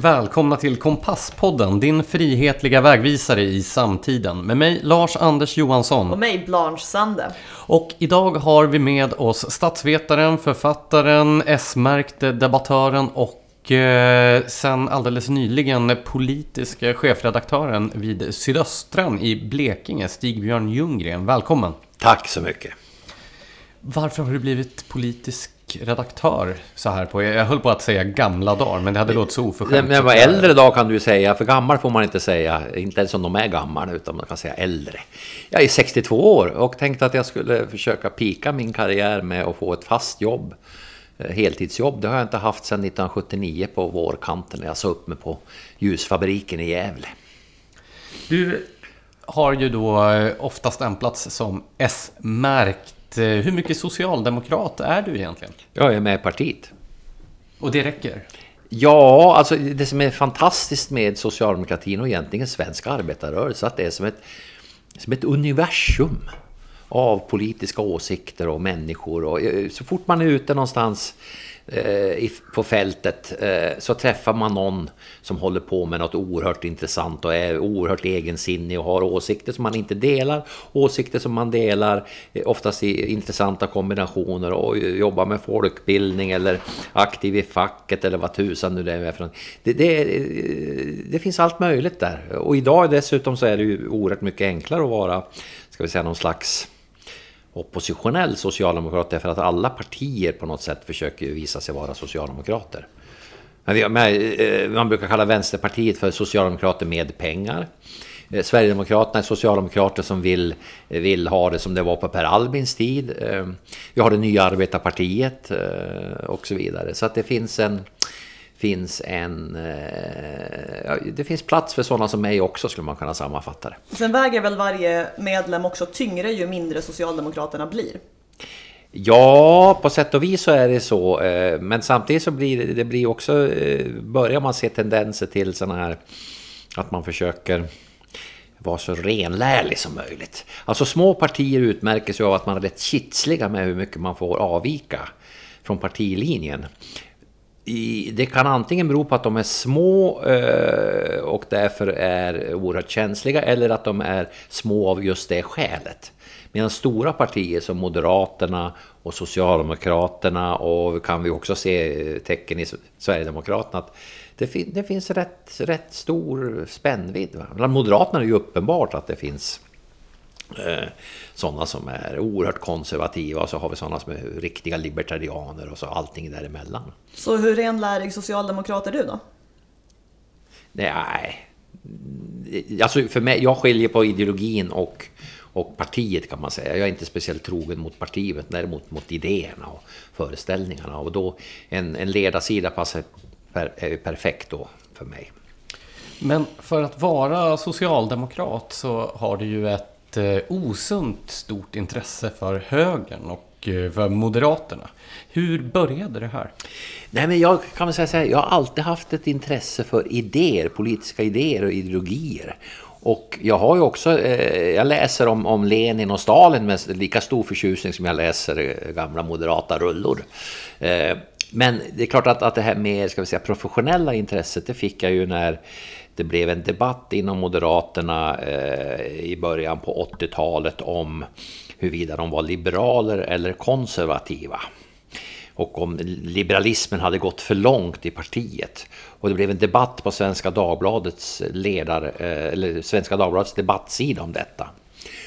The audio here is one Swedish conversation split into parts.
välkomna till Kompasspodden, din frihetliga vägvisare i samtiden. Med mig Lars Anders Johansson. Och mig Blanche Sande. Och idag har vi med oss statsvetaren, författaren, S-märkte debattören och sen alldeles nyligen politiska chefredaktören vid Sydöstran i Blekinge, Stigbjörn Junggren. Välkommen. Tack så mycket. Varför har du blivit politisk redaktör så här på? Jag höll på att säga gamla dagar, men det hade låtit så oförskämt. Men vad äldre dag kan du säga, för gammal får man inte säga, inte som de är gammal, utan man kan säga äldre. Jag är 62 år och tänkte att jag skulle försöka pika min karriär med att få ett fast jobb, heltidsjobb. Det har jag inte haft sedan 1979 på vårkanten när jag sa upp mig på ljusfabriken i Gävle. Du har ju då ofta stämplats som S-märkt. Hur mycket socialdemokrat är du egentligen? Jag är med i partiet. Och det räcker? Ja, alltså det som är fantastiskt med socialdemokratin och egentligen svenska arbetarrörelse, att det är som ett universum av politiska åsikter och människor. Och så fort man är ute någonstans på fältet så träffar man någon som håller på med något oerhört intressant och är oerhört egensinnig och har åsikter som man inte delar, åsikter som man delar, oftast i intressanta kombinationer, och jobbar med folkbildning eller aktiv i facket eller vad tusan nu det är. Det finns allt möjligt där, och idag dessutom så är det ju oerhört mycket enklare att vara, ska vi säga, någon slags oppositionell socialdemokrat, därför att alla partier på något sätt försöker visa sig vara socialdemokrater. Man brukar kalla Vänsterpartiet för socialdemokrater med pengar. Sverigedemokraterna är socialdemokrater som vill ha det som det var på Per Albins tid. Vi har det nya arbetarpartiet och så vidare. Så att det finns det finns plats för sådana som mig också, skulle man kunna sammanfatta det. Sen väger väl varje medlem också tyngre ju mindre Socialdemokraterna blir? Ja, på sätt och vis så är det så. Men samtidigt så blir också, börjar man se tendenser till sådana här, att man försöker vara så renlärlig som möjligt. Alltså små partier utmärker sig av att man är rätt kitsliga med hur mycket man får avvika från partilinjen. Det kan antingen bero på att de är små och därför är oerhört känsliga, eller att de är små av just det skälet. Medan stora partier som Moderaterna och Socialdemokraterna, och kan vi också se tecken i Sverigedemokraterna, att det finns rätt stor spännvidd. Bland Moderaterna är det ju uppenbart att det finns sådana som är oerhört konservativa, och så har vi sådana som är riktiga libertarianer och så allting däremellan. Så hur renlärig socialdemokrat är du då? Nej, alltså för mig, jag skiljer på ideologin och partiet, kan man säga. Jag är inte speciellt trogen mot partiet, däremot mot idéerna och föreställningarna, och då en ledarsida passar perfekt då för mig. Men för att vara socialdemokrat så har du ju ett osunt stort intresse för högern och för Moderaterna. Hur började det här? Nej, men jag kan väl säga så här, jag har alltid haft ett intresse för idéer, politiska idéer och ideologier. Och jag har ju också, jag läser om Lenin och Stalin med lika stor förtjusning som jag läser gamla moderata rullor. Men det är klart att det här mer, ska vi säga, professionella intresset, det fick jag ju när det blev en debatt inom Moderaterna i början på 80-talet om huruvida de var liberaler eller konservativa. Och om liberalismen hade gått för långt i partiet. Och det blev en debatt på Svenska Dagbladets debattsida om detta.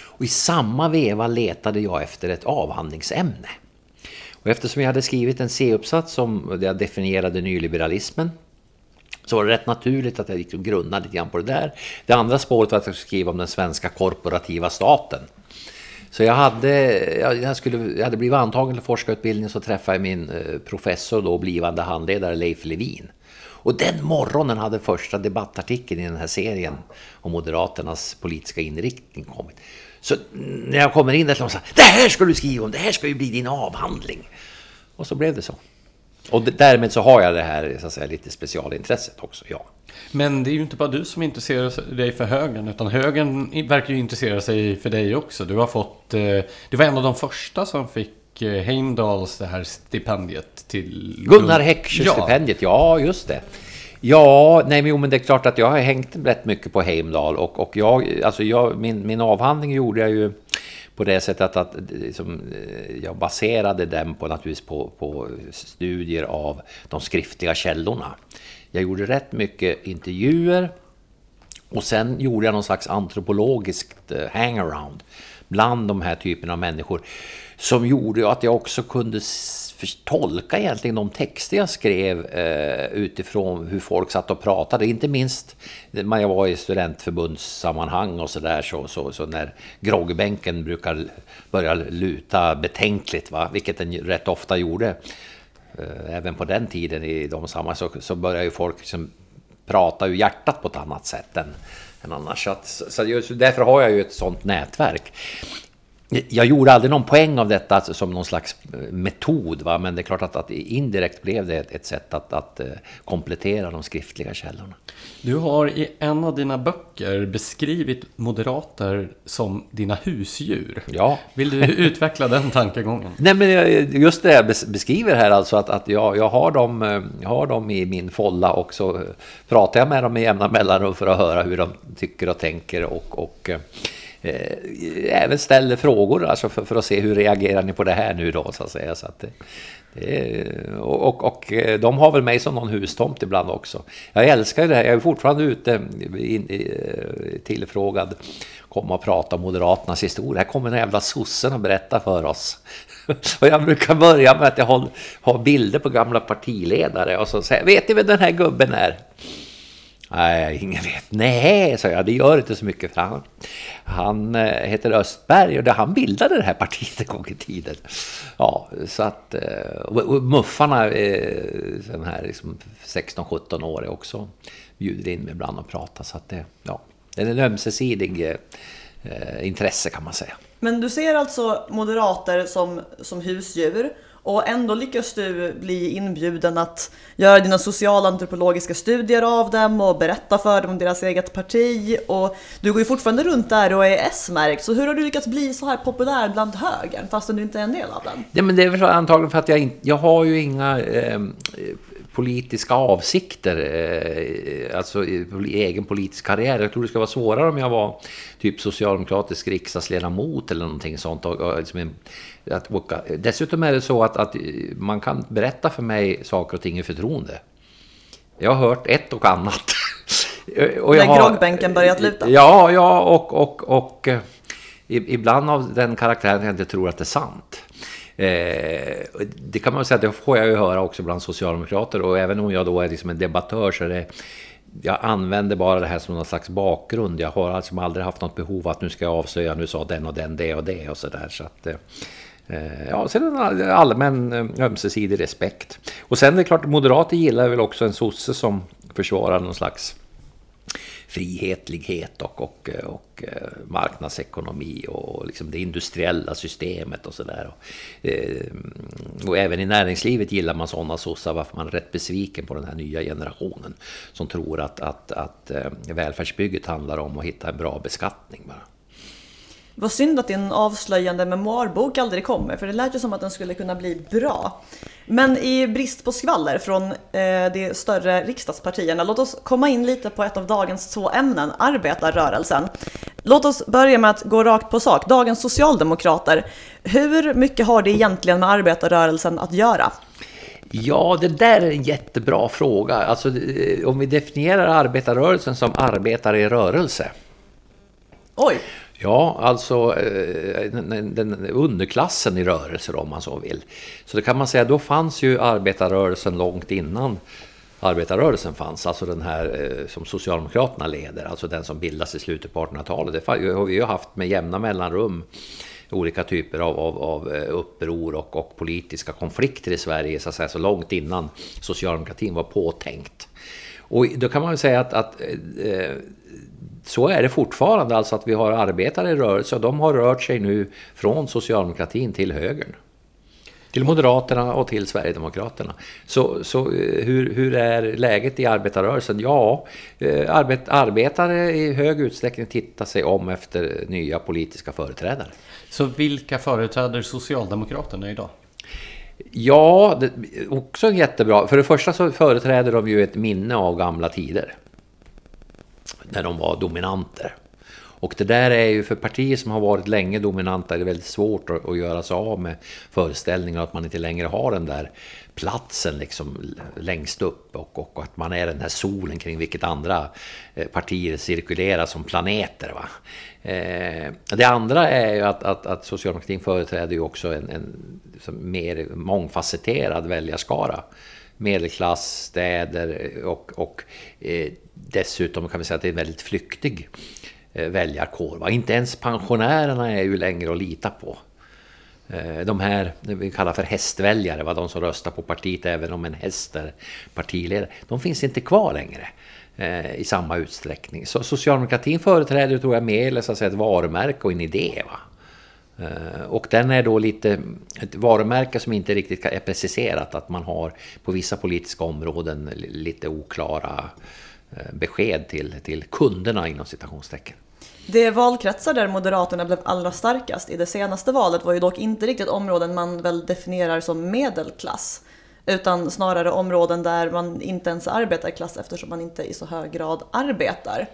Och i samma veva letade jag efter ett avhandlingsämne. Och eftersom jag hade skrivit en C-uppsats som jag definierade nyliberalismen, så var det rätt naturligt att jag gick och grundade lite grann på det där. Det andra spåret var att jag skulle skriva om den svenska korporativa staten. Så jag hade blivit antagen till forskarutbildningen, så träffade jag min professor då, blivande handledare Leif Levin. Och den morgonen hade första debattartikeln i den här serien om Moderaternas politiska inriktning kommit. Så när jag kommer in där så sa jag, det här ska du skriva om, det här ska ju bli din avhandling. Och så blev det så. Och därmed så har jag det här, så att säga, lite specialintresset också, ja. Men det är ju inte bara du som intresserar dig för högern, utan högern verkar ju intressera sig för dig också. Du var en av de första som fick Heimdals det här stipendiet till Gunnar Häcksjös stipendiet, ja just det. Ja, nej, men det är klart att jag har hängt rätt mycket på Heimdal och jag, alltså jag, min avhandling gjorde jag ju på det sättet att liksom, jag baserade den på, naturligtvis på studier av de skriftliga källorna. Jag gjorde rätt mycket intervjuer och sen gjorde jag någon slags antropologiskt hangaround bland de här typerna av människor som gjorde att jag också kunde tolka egentligen de texter jag skrev utifrån hur folk satt och pratade. Inte minst när jag var i studentförbundssammanhang och sådär, så när groggbänken brukar börja luta betänkligt, va? Vilket den rätt ofta gjorde. Även på den tiden i de sammanhang så börjar ju folk liksom prata ur hjärtat på ett annat sätt än annars. Så därför har jag ju ett sånt nätverk. Jag gjorde aldrig någon poäng av detta som någon slags metod, va? Men det är klart att indirekt blev det ett sätt att komplettera de skriftliga källorna. Du har i en av dina böcker beskrivit moderater som dina husdjur. Ja. Vill du utveckla den tankegången? Nej, men just det jag beskriver här, alltså att jag har dem i min folla och så pratar jag med dem i jämna mellanrum för att höra hur de tycker och tänker och även ställer frågor, alltså för att se hur reagerar ni på det här nu då, så att säga. Så att och de har väl mig som någon hustomt ibland också. Jag älskar det här, jag är fortfarande ute tillfrågad, komma och prata om Moderaternas historia. Här kommer den jävla sossen och berätta för oss. Och jag brukar börja med att jag har bilder på gamla partiledare och så säger, vet ni vem den här gubben är? Nej, ingen vet. Nej, sa jag, det gör inte så mycket för han. Han heter Östberg och han bildade det här partiet en gång i tiden. Ja, så att och muffarna den här liksom 16-17 år är också bjuder in mig ibland och pratar, så att det, ja, det är en ömsesidig intresse kan man säga. Men du ser alltså moderater som husdjur. Och ändå lyckas du bli inbjuden att göra dina socialantropologiska studier av dem och berätta för dem om deras eget parti. Och du går ju fortfarande runt där och är S-märkt. Så hur har du lyckats bli så här populär bland högern fastän du inte är en del av den? Ja, men det är väl antagligen för att jag har ju inga politiska avsikter, alltså i egen politisk karriär. Jag tror det skulle vara svårare om jag var typ socialdemokratisk riksdagsledamot eller någonting sånt. Och liksom dessutom är det så att man kan berätta för mig saker och ting i förtroende. Jag har hört ett och annat. Och när groggbänken börjat luta. Ja, och ibland av den karaktären jag inte tror att det är sant. Det kan man säga att det får jag ju höra också bland socialdemokrater, och även om jag då är liksom en debattör så är det, jag använder bara det här som någon slags bakgrund. Jag har alltså aldrig haft något behov att nu ska jag avslöja, nu sa den och den det och det och sådär, så att ja, sen en allmän ömsesidig respekt. Och sen är det klart, moderater gillar väl också en sosse som försvarar någon slags frihetlighet och marknadsekonomi och liksom det industriella systemet och sådär. Och även i näringslivet gillar man sådana sossar, varför man är rätt besviken på den här nya generationen som tror att välfärdsbygget handlar om att hitta en bra beskattning bara. Vad synd att din avslöjande memoarbok aldrig kommer, för det lät ju som att den skulle kunna bli bra. Men i brist på skvaller från de större riksdagspartierna, låt oss komma in lite på ett av dagens två ämnen, arbetarrörelsen. Låt oss börja med att gå rakt på sak. Dagens socialdemokrater, hur mycket har det egentligen med arbetarrörelsen att göra? Ja, det där är en jättebra fråga. Alltså, om vi definierar arbetarrörelsen som arbetare i rörelse. Oj! Ja, alltså den underklassen i rörelser om man så vill. Så det kan man säga, då fanns ju arbetarrörelsen långt innan arbetarrörelsen fanns. Alltså den här som Socialdemokraterna leder, alltså den som bildas i slutet på 1800-talet. Det har vi ju haft med jämna mellanrum olika typer av uppror och politiska konflikter i Sverige, så att säga, så långt innan socialdemokratin var påtänkt. Och då kan man ju säga att så är det fortfarande, alltså att vi har arbetare i rörelse och de har rört sig nu från socialdemokratin till högern. Till Moderaterna och till Sverigedemokraterna. Så hur är läget i arbetarrörelsen? Ja, arbetare i hög utsträckning tittar sig om efter nya politiska företrädare. Så vilka företräder Socialdemokraterna idag? Ja, det, också jättebra. För det första så företräder de ju ett minne av gamla tider. När de var dominanter. Och det där är ju för partier som har varit länge dominanta, är det väldigt svårt att göra sig av med föreställningar att man inte längre har den där platsen liksom längst upp och att man är den här solen kring vilket andra partier cirkulerar som planeter. Va? Det andra är ju att socialdemokratin företräder ju också en mer mångfacetterad väljarskara. Medelklass, städer och dessutom kan vi säga att det är väldigt flyktig väljarkår. Va? Inte ens pensionärerna är ju längre att lita på. De här, vi kallar för hästväljare, va? De som röstar på partiet även om en häst är partiledare, de finns inte kvar längre i samma utsträckning. Så socialdemokratin företräder, tror jag, mer så att säga, ett varumärke och en idé. Va? Och den är då lite ett varumärke som inte riktigt är preciserat, att man har på vissa politiska områden lite oklara besked till kunderna inom citationstecken. Det valkretsar där Moderaterna blev allra starkast i det senaste valet var ju dock inte riktigt områden man väl definierar som medelklass, utan snarare områden där man inte ens arbetarklass, eftersom man inte i så hög grad arbetar.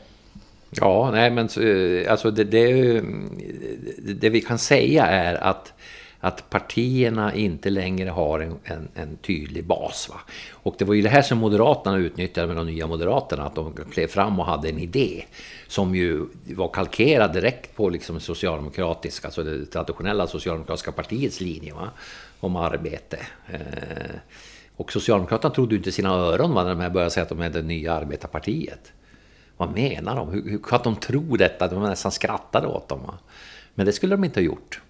Ja, nej, men alltså det vi kan säga är att partierna inte längre har en tydlig bas. Va? Och det var ju det här som Moderaterna utnyttjade med de nya Moderaterna, att de klev fram och hade en idé som ju var kalkerad direkt på liksom socialdemokratiska, alltså det traditionella socialdemokratiska partiets linje, va? Om arbete. Och Socialdemokraterna trodde inte sina öron, va, när de här började säga att de är det nya arbetarpartiet. Vad menar de? Hur kan de tro detta? De nästan skrattade åt dem. Va? Men det skulle de inte ha gjort.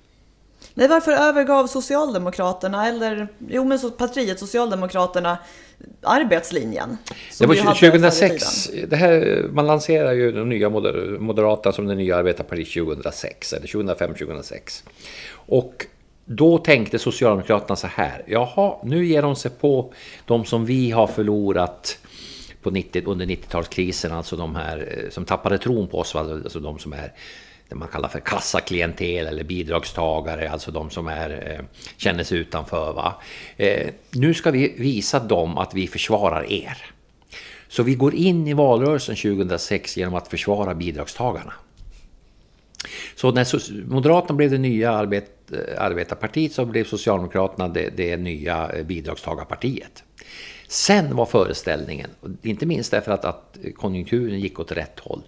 Nej, varför övergav Socialdemokraterna, eller partiet Socialdemokraterna, arbetslinjen? Det var 2006. Det här, man lanserar ju de nya Moderaterna som det nya arbetarpartiet 2006 eller 2005-2006. Och då tänkte Socialdemokraterna så här: jaha, nu ger de sig på de som vi har förlorat på under 90-talskrisen, alltså de här som tappade tron på oss, alltså de som är det man kallar för kassaklientel eller bidragstagare, alltså de som känner sig utanför. Va? Nu ska vi visa dem att vi försvarar er. Så vi går in i valrörelsen 2006 genom att försvara bidragstagarna. Så när Moderaterna blev det nya arbetarpartiet, så blev Socialdemokraterna det nya bidragstagarpartiet. Sen var föreställningen, inte minst därför att konjunkturen gick åt rätt håll,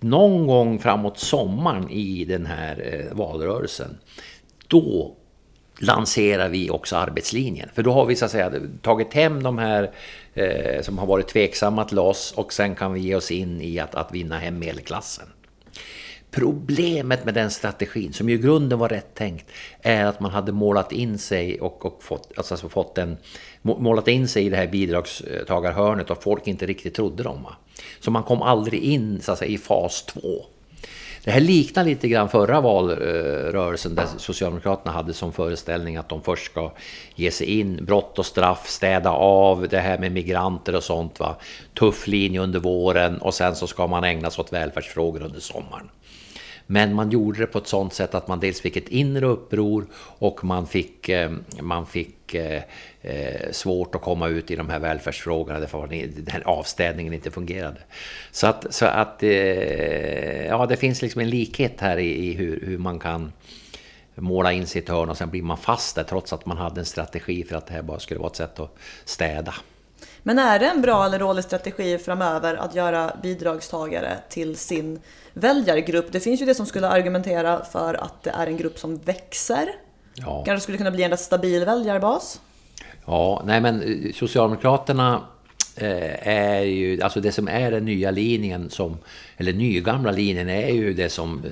någon gång framåt sommaren i den här valrörelsen, då lanserar vi också arbetslinjen. För då har vi så att säga tagit hem de här som har varit tveksamma till oss, och sen kan vi ge oss in i att vinna hem medelklassen. Problemet med den strategin, som ju i grunden var rätt tänkt, är att man hade målat in sig och målat in sig i det här bidragstagarhörnet, och folk inte riktigt trodde dem. Va? Så man kom aldrig in, så att säga, i fas 2. Det här liknar lite grann förra valrörelsen, där Socialdemokraterna hade som föreställning att de först ska ge sig in, brott och straff, städa av det här med migranter och sånt. Va? Tuff linje under våren, och sen så ska man ägna sig åt välfärdsfrågor under sommaren. Men man gjorde det på ett sånt sätt att man dels fick ett inre uppror, och man fick svårt att komma ut i de här välfärdsfrågorna, därför att den här avstädningen inte fungerade. Så att det finns liksom en likhet här i hur man kan måla in sitt hörn, och sen blir man fast där, trots att man hade en strategi för att det här bara skulle vara ett sätt att städa. Men är det en bra eller dålig strategi framöver att göra bidragstagare till sin väljargrupp? Det finns ju det som skulle argumentera för att det är en grupp som växer. Ja. Kanske skulle kunna bli en stabil väljarbas? Ja, nej, men Socialdemokraterna är ju, alltså det som är den nya linjen, eller nygamla linjen, är ju det som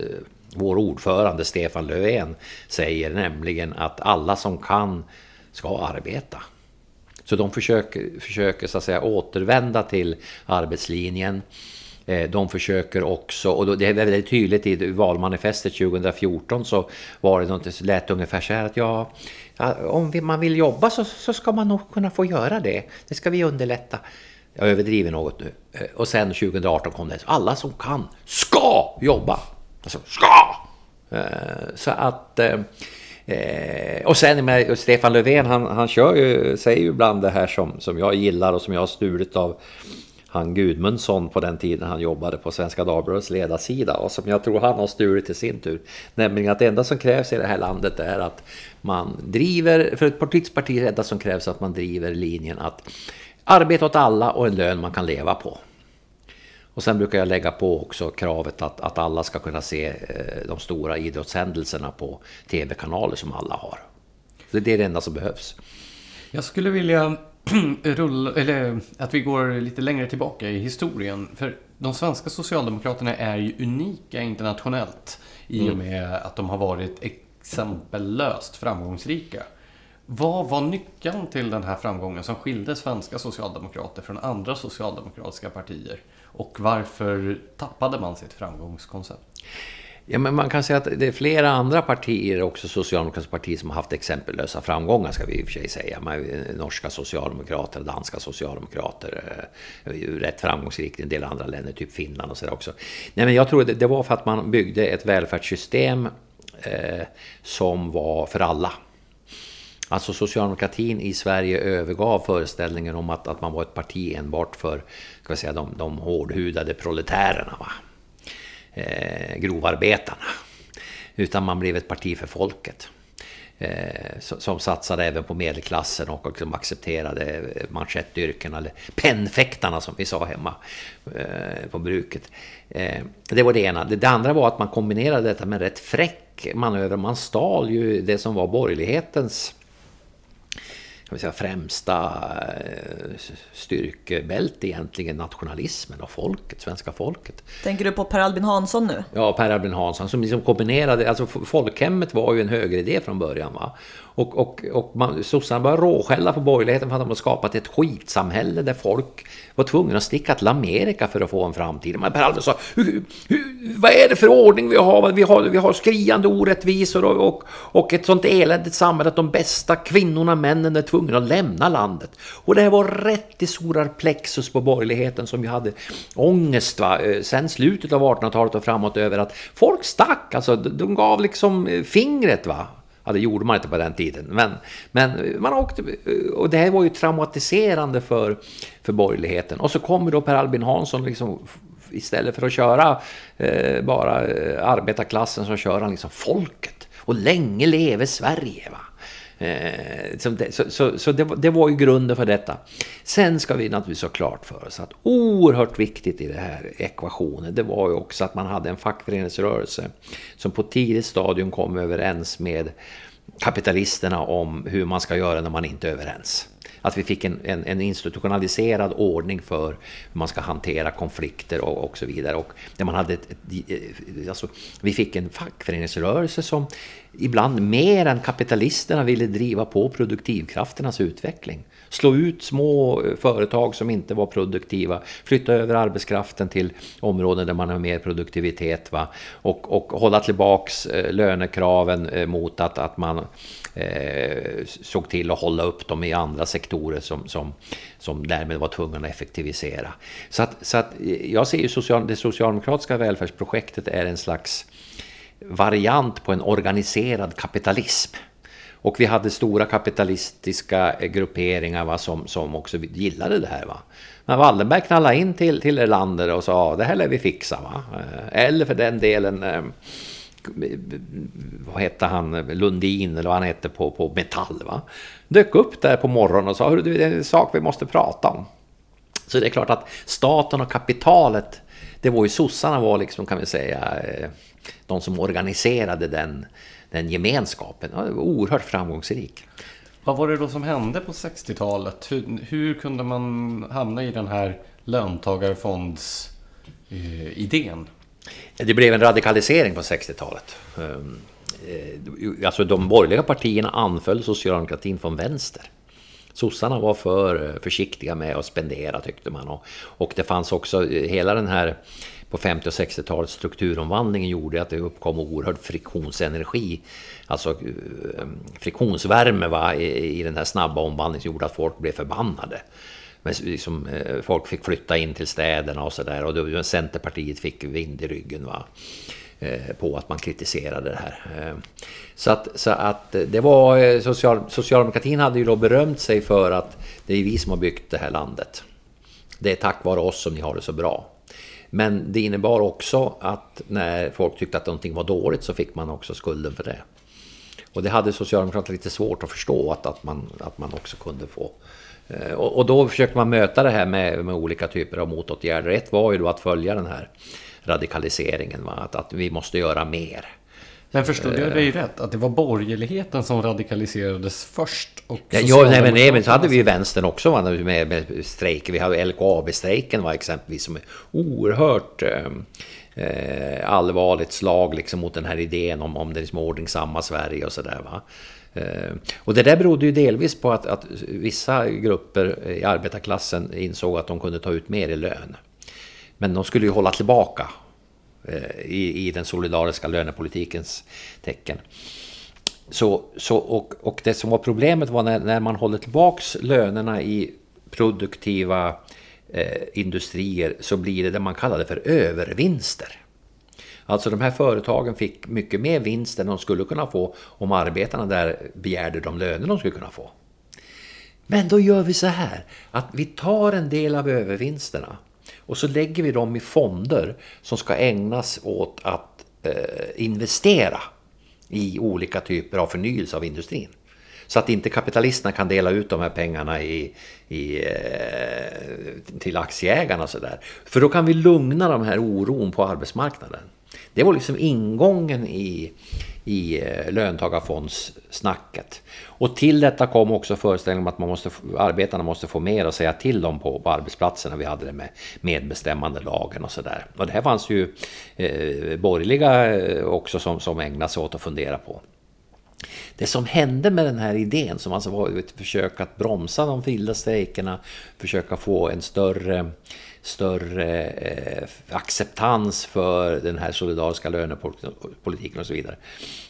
vår ordförande Stefan Löfven säger, nämligen att alla som kan ska arbeta. Så de försöker så att säga återvända till arbetslinjen. De försöker också, och det är väldigt tydligt i valmanifestet 2014, så var det något som lät ungefär så här att om man vill jobba så ska man nog kunna få göra det. Det ska vi underlätta. Jag överdriver något nu. Och sen 2018 kom det: alla som kan ska jobba. Alltså ska! Så att Och sen med Stefan Löfven, han kör ju, säger ju ibland det här som jag gillar och som jag har stulit av han Gudmundsson på den tiden han jobbade på Svenska Dagbladets ledarsida, och som jag tror han har stulit i sin tur, nämligen att det enda som krävs i det här landet är att man driver, för ett parti är det enda som krävs att man driver linjen att arbeta åt alla och en lön man kan leva på. Och sen brukar jag lägga på också kravet att alla ska kunna se de stora idrottshändelserna på tv-kanaler som alla har. Så det är det enda som behövs. Jag skulle vilja att vi går lite längre tillbaka i historien. För de svenska socialdemokraterna är ju unika internationellt i och med att de har varit exempellöst framgångsrika. Vad var nyckeln till den här framgången som skilde svenska socialdemokrater från andra socialdemokratiska partier? Och varför tappade man sitt framgångskoncept? Ja, men man kan säga att det är flera andra partier, också socialdemokratiska partier, som har haft exempellösa framgångar, ska vi i och för sig säga. Norska socialdemokrater, danska socialdemokrater, rätt framgångsrikt i en del andra länder, typ Finland och sådär också. Nej, men jag tror det var för att man byggde ett välfärdssystem som var för alla. Alltså socialdemokratin i Sverige övergav föreställningen om att man var ett parti enbart för, ska jag säga, de hårdhudade proletärerna, va? Grovarbetarna. Utan man blev ett parti för folket. Som satsade även på medelklassen och som accepterade manschettyrken eller pennfäktarna som vi sa hemma på bruket. Det var det ena. Det andra var att man kombinerade detta med rätt fräck manöver. Man stal ju det som var borgerlighetens främsta styrkebälte egentligen, nationalismen och folket, svenska folket. Tänker du på Per Albin Hansson nu? Ja, Per Albin Hansson som liksom kombinerade, alltså folkhemmet var ju en högre idé från början, va? Och sossarna började råskälla på borgerligheten för att de hade skapat ett skitsamhälle där folk var tvungna att sticka till Amerika för att få en framtid. Men Per Albin sa, vad är det för ordning vi har? Vi har skriande orättvisor och ett sånt eländigt samhälle att de bästa kvinnorna, männen är tvungna att lämna landet. Och det här var rätt i solar plexus på borgerligheten som ju hade ångest, va? Sen slutet av 1800-talet och framåt över att folk stack, alltså de gav liksom fingret, va? Ja, det gjorde man inte på den tiden, men man åkte, och det här var ju traumatiserande för borgerligheten. Och så kommer då Per Albin Hansson liksom, istället för att köra bara arbetarklassen, så kör han liksom folket och länge lever Sverige, va? Så det var ju grunden för detta. Sen ska vi naturligtvis ha klart för oss att oerhört viktigt i det här ekvationen, det var ju också att man hade en fackföreningsrörelse som på tidigt stadium kom överens med kapitalisterna om hur man ska göra när man inte är överens. Att vi fick en institutionaliserad ordning för hur man ska hantera konflikter och så vidare. Och där man hade alltså, vi fick en fackföreningsrörelse som ibland mer än kapitalisterna ville driva på produktivkrafternas utveckling. Slå ut små företag som inte var produktiva, flytta över arbetskraften till områden där man har mer produktivitet, va? Och hålla tillbaks lönekraven mot att man såg till att hålla upp dem i andra sektorer som därmed var tvungna att effektivisera. Så att jag ser ju det socialdemokratiska välfärdsprojektet är en slags variant på en organiserad kapitalism. Och vi hade stora kapitalistiska grupperingar, va, som också gillade det här, va. Men Wallenberg knallade in till Erlander och sa, det här lär vi fixa, va. Eller för den delen, vad hette han, Lundin eller vad han hette på Metall, va. Dök upp där på morgonen och sa, det är en sak vi måste prata om. Så det är klart att staten och kapitalet, det var ju sossarna var liksom, kan vi säga, de som organiserade den gemenskapen. Ja, det var oerhört framgångsrik. Vad var det då som hände på 60-talet? Hur kunde man hamna i den här löntagarfondsidén? Det blev en radikalisering på 60-talet. Alltså de borgerliga partierna anföll socialdemokratin från vänster. Sossarna var för försiktiga med att spendera, tyckte man. Och det fanns också hela den här på 50- och 60-talets strukturomvandlingen gjorde att det uppkom oerhörd friktionsenergi, alltså friktionsvärme, va, i den här snabba omvandlingen som gjorde att folk blev förbannade. Men liksom, folk fick flytta in till städerna och sådär, och då Centerpartiet fick vind i ryggen, va. på att man kritiserade det här. Så att det var socialdemokratin hade ju då berömt sig för att det är vi som har byggt det här landet. Det är tack vare oss som ni har det så bra. Men det innebar också att när folk tyckte att någonting var dåligt så fick man också skulden för det. Och det hade Socialdemokraterna lite svårt att förstå att man också kunde få. Och då försökte man möta det här med olika typer av motåtgärder. Ett var ju då att följa den här radikaliseringen, va? Att vi måste göra mer. Men förstod jag dig rätt? Att det var borgerligheten som radikaliserades först? Och nej, men så hade vi ju vänstern också, va? Med strejker. Vi hade LKAB-strejken, va? Exempelvis, som är oerhört allvarligt slag liksom, mot den här idén om det är ordningsamma Sverige och sådär, va? Och det där berodde ju delvis på att vissa grupper i arbetarklassen insåg att de kunde ta ut mer i lön. Men de skulle ju hålla tillbaka i den solidariska lönepolitikens tecken. Och det som var problemet var när man håller tillbaks lönerna i produktiva industrier, så blir det man kallade för övervinster. Alltså de här företagen fick mycket mer vinst än de skulle kunna få om arbetarna där begärde de löner de skulle kunna få. Men då gör vi så här, att vi tar en del av övervinsterna och så lägger vi dem i fonder som ska ägnas åt att investera i olika typer av förnyelse av industrin. Så att inte kapitalisterna kan dela ut de här pengarna till aktieägarna och sådär. För då kan vi lugna de här oron på arbetsmarknaden. Det var liksom ingången i löntagarfondssnacket. Och till detta kom också föreställningen om att arbetarna måste få mer att säga till dem på arbetsplatserna. Vi hade det med medbestämmande lagen och sådär. Och det här fanns ju borgerliga också som ägnade sig åt att fundera på. Det som hände med den här idén, som alltså var ett försök att bromsa de vilda strejkerna, försöka få en större acceptans för den här solidariska lönepolitiken och så vidare.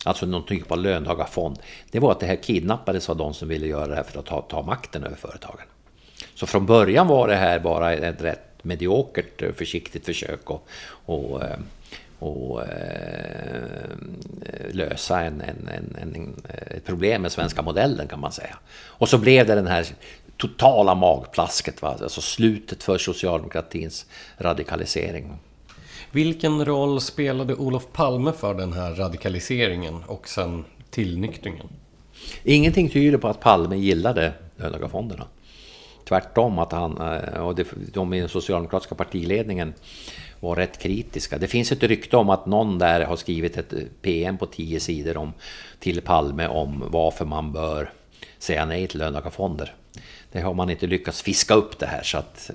Alltså någon typ av löntagarfond. Det var att det här kidnappades av de som ville göra det här för att ta makten över företagen. Så från början var det här bara ett rätt mediokert, försiktigt försök och lösa ett problem med svenska modellen, kan man säga. Och så blev det den här totala magplasket, va? Alltså slutet för socialdemokratins radikalisering. Vilken roll spelade Olof Palme för den här radikaliseringen och sen tillnyktringen? Ingenting tyder på att Palme gillade löntagarfonderna. Tvärtom, att han och de i den socialdemokratiska partiledningen var rätt kritiska. Det finns ett rykte om att någon där har skrivit ett PM på 10 sidor till Palme om varför man bör säga nej till löntagarfonder. Det har man inte lyckats fiska upp det här, så att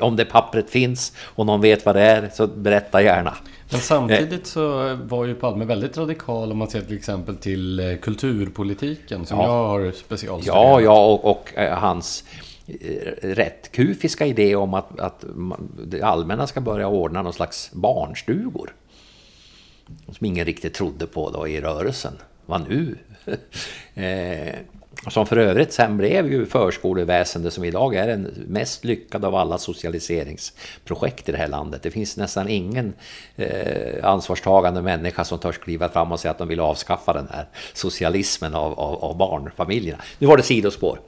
om det pappret finns och någon vet vad det är, så berätta gärna. Men samtidigt så var ju Palme väldigt radikal om man ser till exempel till kulturpolitiken som jag har specialstuderat. Och hans rätt kufiska idé om att det allmänna ska börja ordna någon slags barnstugor som ingen riktigt trodde på då i rörelsen. Vad nu? Som för övrigt sen blev ju förskoleväsendet, som idag är den mest lyckade av alla socialiseringsprojekt i det här landet. Det finns nästan ingen ansvarstagande människa som törs kliva fram och säga att de vill avskaffa den här socialismen av barnfamiljerna. Nu var det sidospår.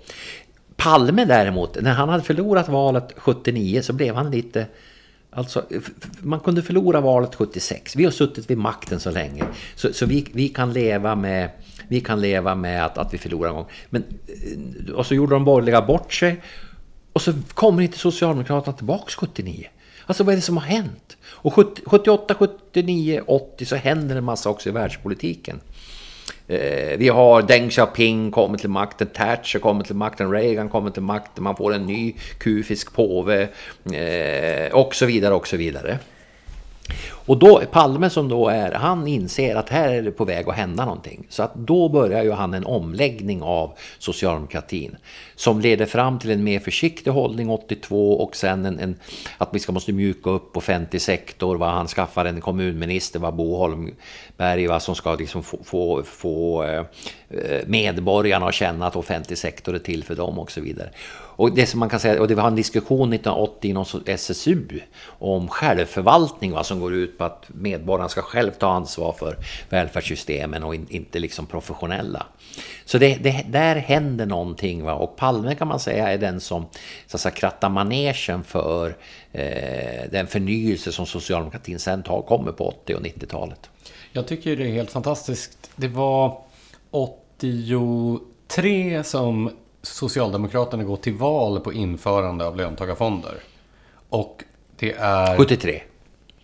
Palme däremot, när han hade förlorat valet 79, så blev han lite... Alltså, man kunde förlora valet 76. Vi har suttit vid makten så länge. Så vi kan leva med... Vi kan leva med att vi förlorar en gång. Men, och så gjorde de borgerliga bort sig. Och så kommer inte Socialdemokraterna tillbaka 79. Alltså vad är det som har hänt? Och 78, 79, 80 så händer en massa också i världspolitiken. Vi har Deng Xiaoping kommit till makten, Thatcher kommit till makten, Reagan kommit till makten. Man får en ny kufisk påve och så vidare och så vidare. Och då Palme, som då är, han inser att här är det på väg att hända någonting. Så att då börjar ju han en omläggning av socialdemokratin som leder fram till en mer försiktig hållning 82, och sen att vi måste mjuka upp offentlig sektor. Vad han skaffar en kommunminister, vad Bo Holmberg, vad som ska liksom få medborgarna att känna att offentlig sektor är till för dem och så vidare. Och det som man kan säga, och det var en diskussion 1980 inom SSU om självförvaltning, vad som går ut ut på att medborgarna ska själv ta ansvar för välfärdssystemen och inte liksom professionella. Så där händer någonting, va? Och Palme kan man säga är den som så att säga krattar manegen för den förnyelse som socialdemokratin sen kommer på 80- och 90-talet. Jag tycker det är helt fantastiskt. Det var 83 som Socialdemokraterna går till val på införande av löntagarfonder. Och det är... 73?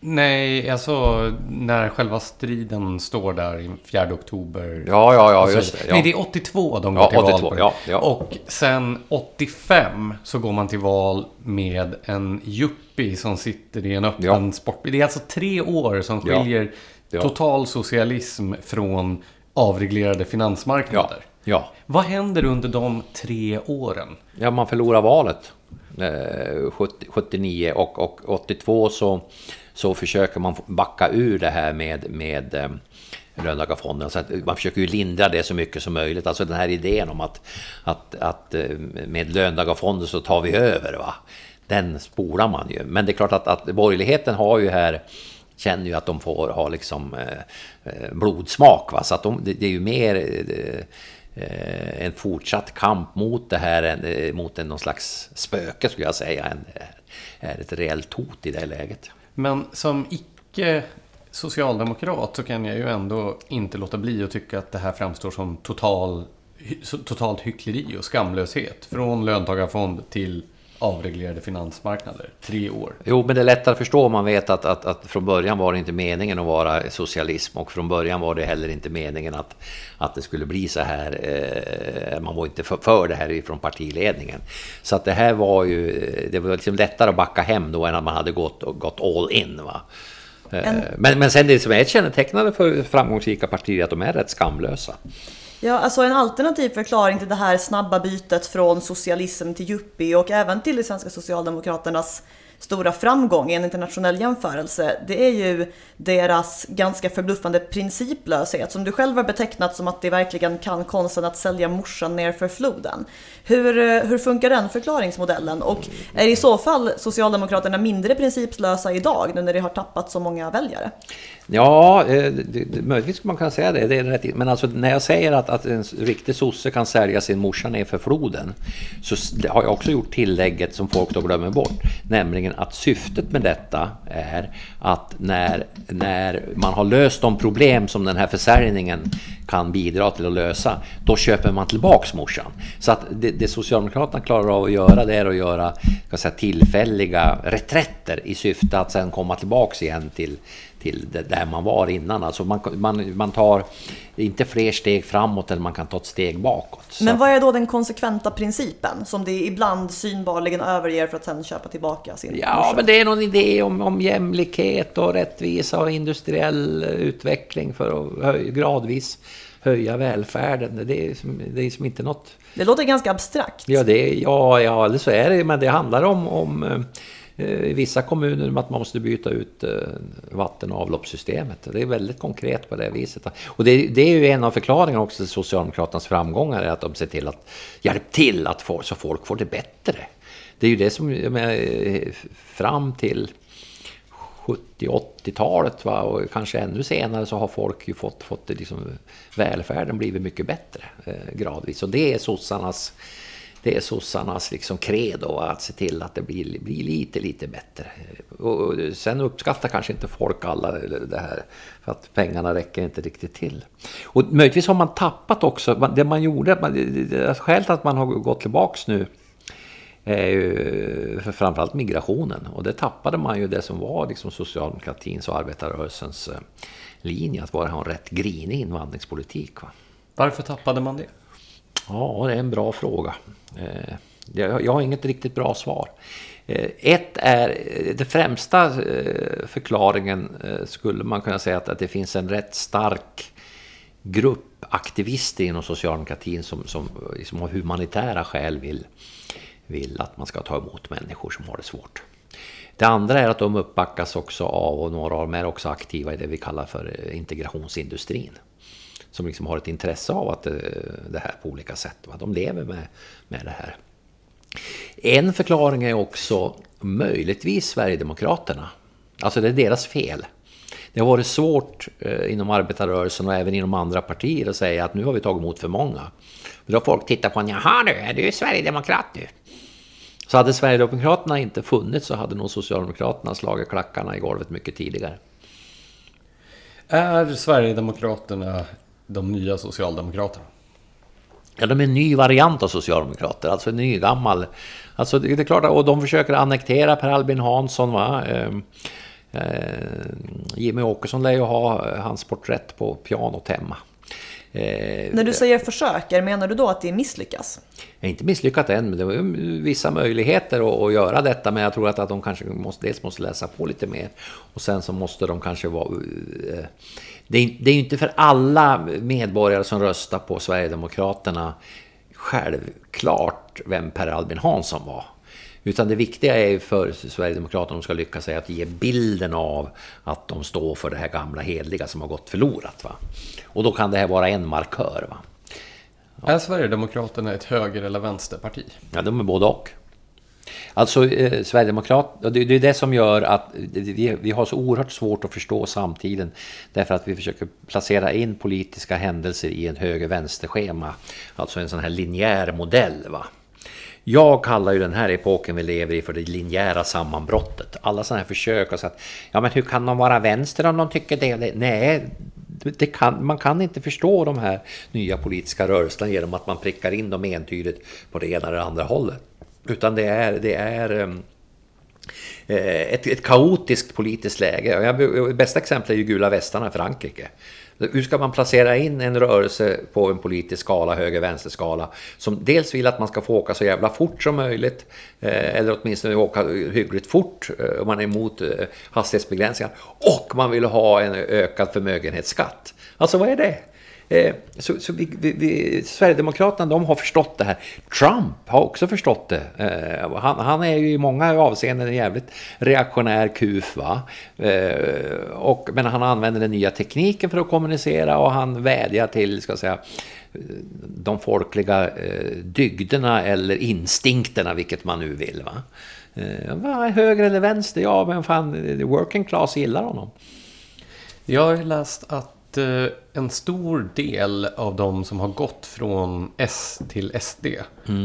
Nej, alltså när själva striden står där i 4 oktober. Ja, just det. Ja. Nej, det är 82 de går till 82, val på det. Ja. Och sen 85 så går man till val med en yuppie som sitter i en öppen sportbil. Det är alltså 3 år som skiljer total socialism från avreglerade finansmarknader. Ja. Vad händer under de 3 åren? Ja, man förlorar valet. 79 och 82 så försöker man backa ur det här med löntagarfonden. Så att man försöker ju lindra det så mycket som möjligt. Alltså den här idén om att med löntagarfonden så tar vi över, va? Den sporar man ju. Men det är klart att borgerligheten har ju här... känner ju att de får ha liksom blodsmak, va? Så att det är ju mer en fortsatt kamp mot det här, mot någon slags spöke skulle jag säga, är ett reellt hot i det här läget. Men som icke-socialdemokrat så kan jag ju ändå inte låta bli att tycka att det här framstår som totalt hyckleri och skamlöshet från löntagarfond till avreglerade finansmarknader, 3 år. Jo, men det är lättare att förstå om man vet att från början var det inte meningen att vara socialism, och från början var det heller inte meningen att det skulle bli så här. Man var inte för det här från partiledningen. Så att det här var ju, det var liksom lättare att backa hem då än att man hade gått all in, va? Men sen det som är ett kännetecknande för framgångsrika partier att de är rätt skamlösa. Ja, alltså en alternativ förklaring till det här snabba bytet från socialism till yuppie och även till de svenska socialdemokraternas stora framgång i en internationell jämförelse, det är ju deras ganska förbluffande principlöshet som du själv har betecknat som att det verkligen kan konsten att sälja morsan ner för floden. Hur funkar den förklaringsmodellen, och är i så fall Socialdemokraterna mindre principlösa idag nu när de har tappat så många väljare? Ja, möjligtvis skulle man kunna säga det. Det är rätt. Men alltså, när jag säger att en riktig sosse kan sälja sin morsa ner för floden, så har jag också gjort tillägget som folk då glömmer bort, nämligen att syftet med detta är att när man har löst de problem som den här försäljningen kan bidra till att lösa, då köper man tillbaks morsan. Så att det Socialdemokraterna klarar av att göra, det är att göra, ska säga, tillfälliga reträtter i syfte att sen komma tillbaks igen till där man var innan. Alltså man tar inte fler steg framåt än man kan ta ett steg bakåt. Så. Men vad är då den konsekventa principen som det ibland synbarligen överger för att sen köpa tillbaka sin morsa? Men det är någon idé om jämlikhet och rättvisa och industriell utveckling för att gradvis höja välfärden. Det är som inte något... Det låter ganska abstrakt. Ja, så är det. Men det handlar om i vissa kommuner att man måste byta ut vatten- och avloppssystemet. Det är väldigt konkret på det viset. Och det är ju en av förklaringarna också till Socialdemokraternas framgångar, är att de ser till att hjälpa till att så folk får det bättre. Det är ju det som fram till 70-80-talet, va, och kanske ännu senare, så har folk ju fått liksom, välfärden blivit mycket bättre gradvis. Och det är sossarnas... Det är sossarnas liksom credo, att se till att det blir lite bättre. Och sen uppskattar kanske inte folk alla det här, för att pengarna räcker inte riktigt till. Och möjligtvis har man tappat också, det man gjorde, skälet att man har gått tillbaks nu är ju framförallt migrationen. Och det tappade man ju, det som var liksom socialdemokratins och arbetarrörelsens linje, att vara en rätt grinig invandringspolitik, va? Varför tappade man det? Ja, det är en bra fråga. Jag har inget riktigt bra svar. Det främsta förklaringen skulle man kunna säga att det finns en rätt stark grupp aktivister inom socialdemokratin som av humanitära skäl vill att man ska ta emot människor som har det svårt. Det andra är att de uppbackas också av, och några av dem är också aktiva i det vi kallar för integrationsindustrin, som liksom har ett intresse av att det här på olika sätt, va? De lever med det här. En förklaring är också möjligtvis Sverigedemokraterna. Alltså det är deras fel. Det har varit svårt inom arbetarrörelsen och även inom andra partier att säga att nu har vi tagit emot för många. Då har folk tittat på en, jaha nu, är du Sverigedemokrat nu? Så hade Sverigedemokraterna inte funnits så hade nog Socialdemokraterna slagit klackarna i golvet mycket tidigare. Är Sverigedemokraterna de nya Socialdemokraterna? Ja, de är en ny variant av socialdemokrater, alltså en ny gammal. Alltså det är klart, och de försöker annektera Per Albin Hansson, va? Jimmy Åkesson lär ju ha hans porträtt på pianot hemma. När du säger försöker, menar du då att det misslyckas? Jag har inte misslyckat än, men det var ju vissa möjligheter att göra detta, men jag tror att de kanske måste läsa på lite mer, och sen så måste de kanske vara... Det är ju inte för alla medborgare som röstar på Sverigedemokraterna självklart vem Per Albin Hansson var. Utan det viktiga är för Sverigedemokraterna, om de ska lyckas, är att ge bilden av att de står för det här gamla hedliga som har gått förlorat. Va? Och då kan det här vara en markör. Va? Ja. Är Sverigedemokraterna ett höger- eller vänsterparti? Ja, de är både och. Alltså Sverigedemokraterna, det är det som gör att vi har så oerhört svårt att förstå samtiden, därför att vi försöker placera in politiska händelser i en höger-vänsterschema, alltså en sån här linjär modell, va. Jag kallar ju den här epoken vi lever i för det linjära sammanbrottet. Alla sådana här försök och så att, ja men hur kan de vara vänster om de tycker det? Nej, man kan inte förstå de här nya politiska rörelserna genom att man prickar in dem entydigt på det ena eller andra hållet. Utan det är ett kaotiskt politiskt läge. Bästa exempel är ju gula västarna i Frankrike. Hur ska man placera in en rörelse på en politisk skala, höger-vänsterskala, som dels vill att man ska få åka så jävla fort som möjligt, eller åtminstone åka hyggligt fort om man är emot hastighetsbegränsningar, och man vill ha en ökad förmögenhetsskatt. Alltså vad är det? Så Sverigedemokraterna, de har förstått det här. Trump har också förstått det. Han är ju i många avseenden en jävligt reaktionär kuf, va? Men han använder den nya tekniken för att kommunicera, och han vädjar till, ska jag säga, de folkliga dygderna eller instinkterna, vilket man nu vill, va? Höger eller vänster? Ja, men fan, working class gillar honom. Jag har läst att en stor del av de som har gått från S till SD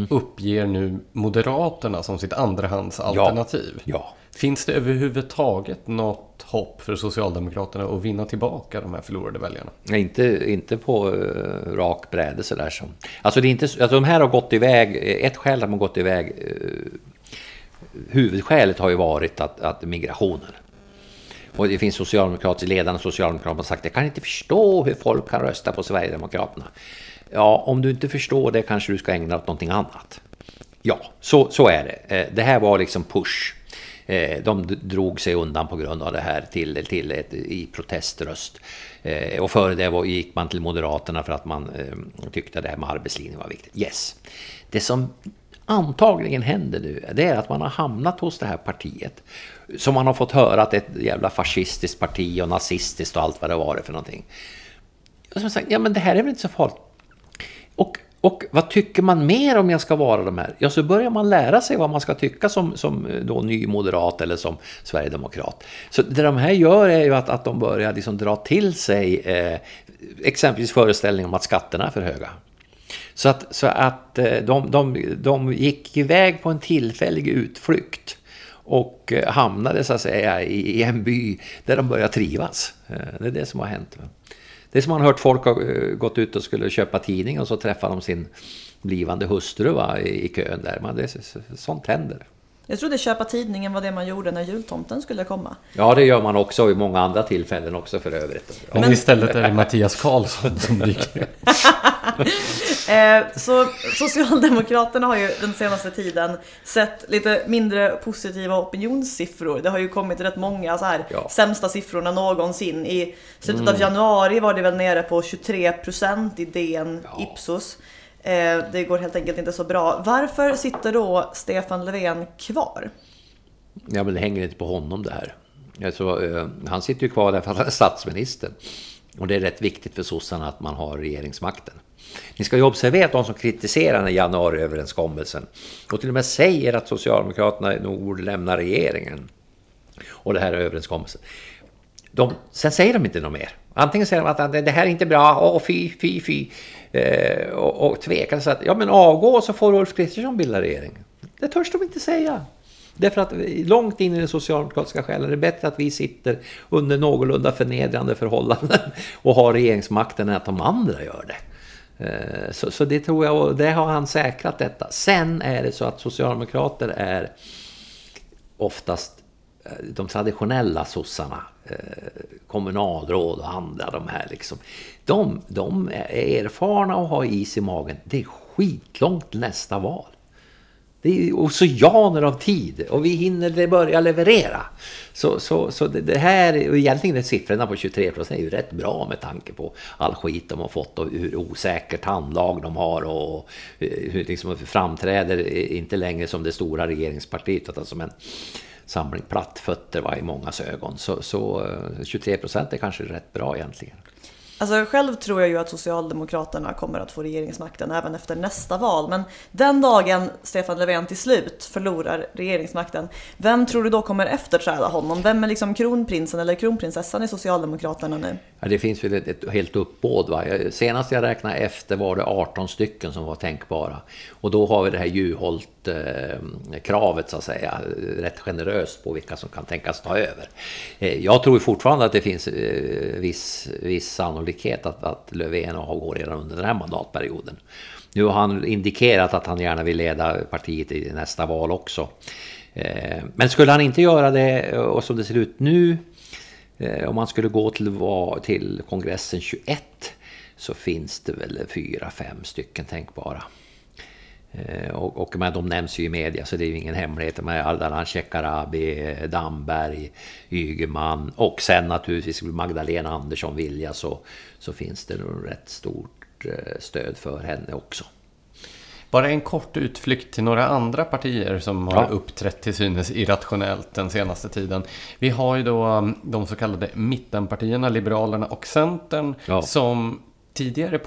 uppger nu Moderaterna som sitt andrahandsalternativ. Ja. Finns det överhuvudtaget något hopp för Socialdemokraterna att vinna tillbaka de här förlorade väljarna? Nej, inte på rak bräde sådär som. Alltså, det är inte, alltså de här har gått iväg, ett skäl har man gått iväg, huvudskälet har ju varit att migrationen. Och det finns socialdemokratiska ledare och socialdemokrater som sagt, jag kan inte förstå hur folk kan rösta på Sverigedemokraterna. Ja, om du inte förstår det kanske du ska ägna åt någonting annat. Ja, så är det. Det här var liksom push. De drog sig undan på grund av det här till i proteströst. Och före det gick man till Moderaterna för att man tyckte det här med arbetslinjen var viktigt. Yes. Det som antagligen händer nu, det är att man har hamnat hos det här partiet som man har fått höra att det är ett jävla fascistiskt parti och nazistiskt och allt vad det var för någonting. Och som sagt, ja men det här är väl inte så farligt. Och vad tycker man mer om jag ska vara de här? Ja, så börjar man lära sig vad man ska tycka som då ny moderat eller som sverigedemokrat. Så det de här gör är ju att de börjar liksom dra till sig exempelvis föreställningen om att skatterna är för höga. Så att de gick iväg på en tillfällig utflykt och hamnade så att säga i en by där de började trivas. Det är det som har hänt. Det är som man har hört, folk har gått ut och skulle köpa tidning och så träffar de sin blivande hustru, va, i kön där. Men sånt händer. Jag trodde köpa tidningen var det man gjorde när jultomten skulle komma. Ja, det gör man också i många andra tillfällen också för övrigt. Men istället är det Mattias Karlsson som dyker. Så Socialdemokraterna har ju den senaste tiden sett lite mindre positiva opinionssiffror. Det har ju kommit rätt många så här sämsta siffrorna någonsin. I slutet av januari var det väl nere på 23% i DN Ipsos. Det går helt enkelt inte så bra. Varför sitter då Stefan Löfven kvar? Ja, men det hänger inte på honom det här. Alltså, han sitter ju kvar därför att han är statsminister. Och det är rätt viktigt för sossarna att man har regeringsmakten. Ni ska ju observera att de som kritiserar den januariöverenskommelsen och till och med säger att Socialdemokraterna nog lämnar regeringen och det här överenskommelsen. Sen säger de inte något mer. Antingen säger de att det här är inte bra, fy. Och tvekar så att, men avgå så får Ulf Kristersson bilda regering. Det törs de inte säga. Därför att långt in i den socialdemokratiska själen är det bättre att vi sitter under någorlunda förnedrande förhållanden och har regeringsmakten än att de andra gör det. Så det tror jag, och det har han säkrat detta. Sen är det så att socialdemokrater är oftast de traditionella sossarna, kommunalråd och andra, de här liksom. De är erfarna och har is i magen. Det är skitlångt nästa val. Det är oceaner av tid och vi hinner börja leverera. Så det här, och egentligen är siffrorna på 23% är ju rätt bra med tanke på all skit de har fått och hur osäkert handlag de har och hur liksom framträder inte längre som det stora regeringspartiet utan som en samling plattfötter var i många ögon. Så 23% är kanske rätt bra egentligen. Alltså själv tror jag ju att Socialdemokraterna kommer att få regeringsmakten även efter nästa val. Men den dagen Stefan Löfven till slut förlorar regeringsmakten, vem tror du då kommer efterträda honom? Vem är liksom kronprinsen eller kronprinsessan i Socialdemokraterna nu? Ja, det finns ju ett helt uppbåd. Va? Senast jag räknade efter var det 18 stycken som var tänkbara. Och då har vi det här Juholt kravet så att säga, rätt generöst på vilka som kan tänkas ta över. Jag tror fortfarande att det finns viss sannolikhet att Löfven avgår redan under den här mandatperioden. Nu har han indikerat att han gärna vill leda partiet i nästa val också. Men skulle han inte göra det, och som det ser ut nu, om han skulle gå till kongressen 21, så finns det väl 4-5 stycken tänkbara. Och men de nämns ju i media så det är ju ingen hemlighet med Ardalan Shekarabi, Damberg, Ygeman och sen naturligtvis Magdalena Andersson, Vilja, så finns det nog rätt stort stöd för henne också. Bara en kort utflykt till några andra partier som har uppträtt till synes irrationellt den senaste tiden. Vi har ju då de så kallade mittenpartierna, Liberalerna och Centern, som tidigare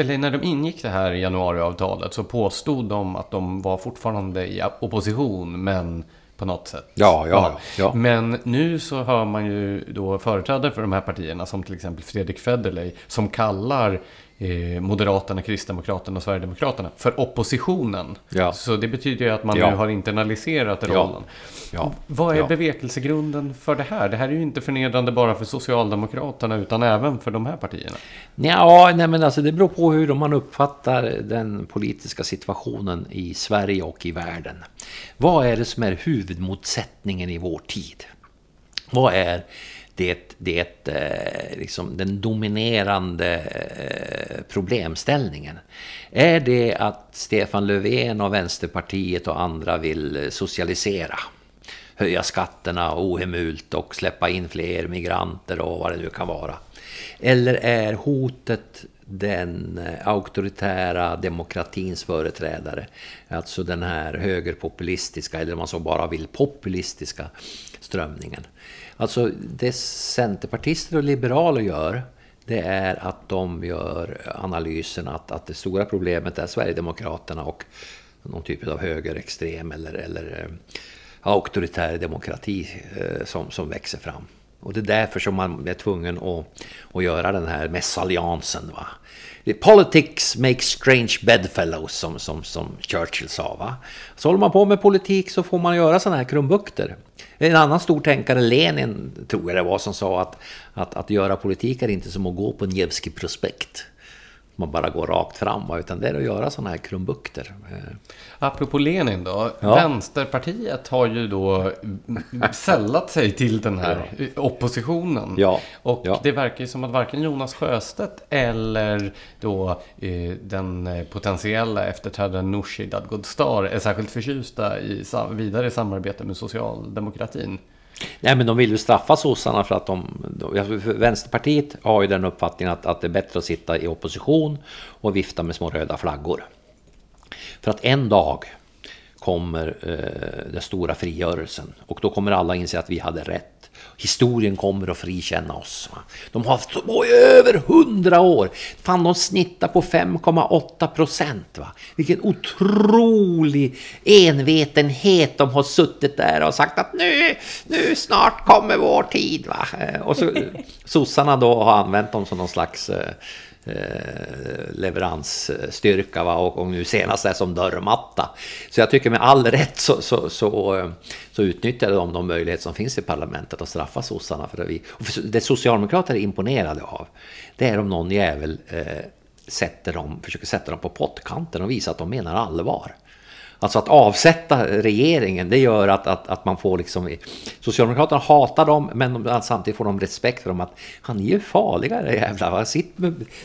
eller när de ingick det här januariavtalet så påstod de att de var fortfarande i opposition, men på något sätt. Ja. Men nu så hör man ju då företrädare för de här partierna som till exempel Fredrik Federley som kallar Moderaterna, Kristdemokraterna och Sverigedemokraterna för oppositionen. Ja. Så det betyder ju att man nu har internaliserat rollen. Ja. Vad är bevekelsegrunden för det här? Det här är ju inte förnedrande bara för Socialdemokraterna utan även för de här partierna. Nej, men det beror på hur man uppfattar den politiska situationen i Sverige och i världen. Vad är det som är huvudmotsättningen i vår tid? Vad är liksom den dominerande problemställningen? Är det att Stefan Löfven och Vänsterpartiet och andra vill socialisera, höja skatterna ohemult och släppa in fler migranter och vad det nu kan vara? Eller är hotet den auktoritära demokratins företrädare, alltså den här högerpopulistiska eller man så bara vill populistiska strömningen? Alltså det centerpartister och liberaler gör, det är att de gör analysen att det stora problemet är Sverigedemokraterna och någon typ av högerextrem eller auktoritär demokrati som växer fram. Och det är därför som man är tvungen att göra den här messalliansen, va. Politics makes strange bedfellows som Churchill sa, va. Så håller man på med politik så får man göra sådana här krumbukter. En annan stor tänkare, Lenin tror jag det var, som sa att göra politik är inte som att gå på en Nevsky prospekt. Man bara går rakt fram, utan det är att göra sådana här krumbukter. Apropå Lenin då, Vänsterpartiet har ju då sällat sig till den här oppositionen. Och det verkar ju som att varken Jonas Sjöstedt eller då den potentiella efterträdaren Nooshi Dadgostar är särskilt förtjusta i vidare samarbete med socialdemokratin. Nej, men de vill ju straffa sossarna för att för Vänsterpartiet har ju den uppfattningen att det är bättre att sitta i opposition och vifta med små röda flaggor. För att en dag kommer den stora frigörelsen och då kommer alla inse att vi hade rätt Historien kommer att frikänna oss. De har haft över 100 år. Fan, de snittar på 5,8%. Vilken otrolig envetenhet de har suttit där och sagt att nu snart kommer vår tid. Va? Och så sossarna då har använt dem som någon slags leveransstyrka, va? Och nu senast är som dörrmatta. Så jag tycker med all rätt så utnyttjade de möjligheter som finns i parlamentet att straffa sossarna för det. Och det socialdemokrater är imponerade av, det är om någon jävel försöker sätta dem på pottkanten och visa att de menar allvar. Alltså att avsätta regeringen, det gör att man får liksom... Socialdemokraterna hatar dem, men samtidigt får de respekt för dem att han är ju farligare, jävlar, va?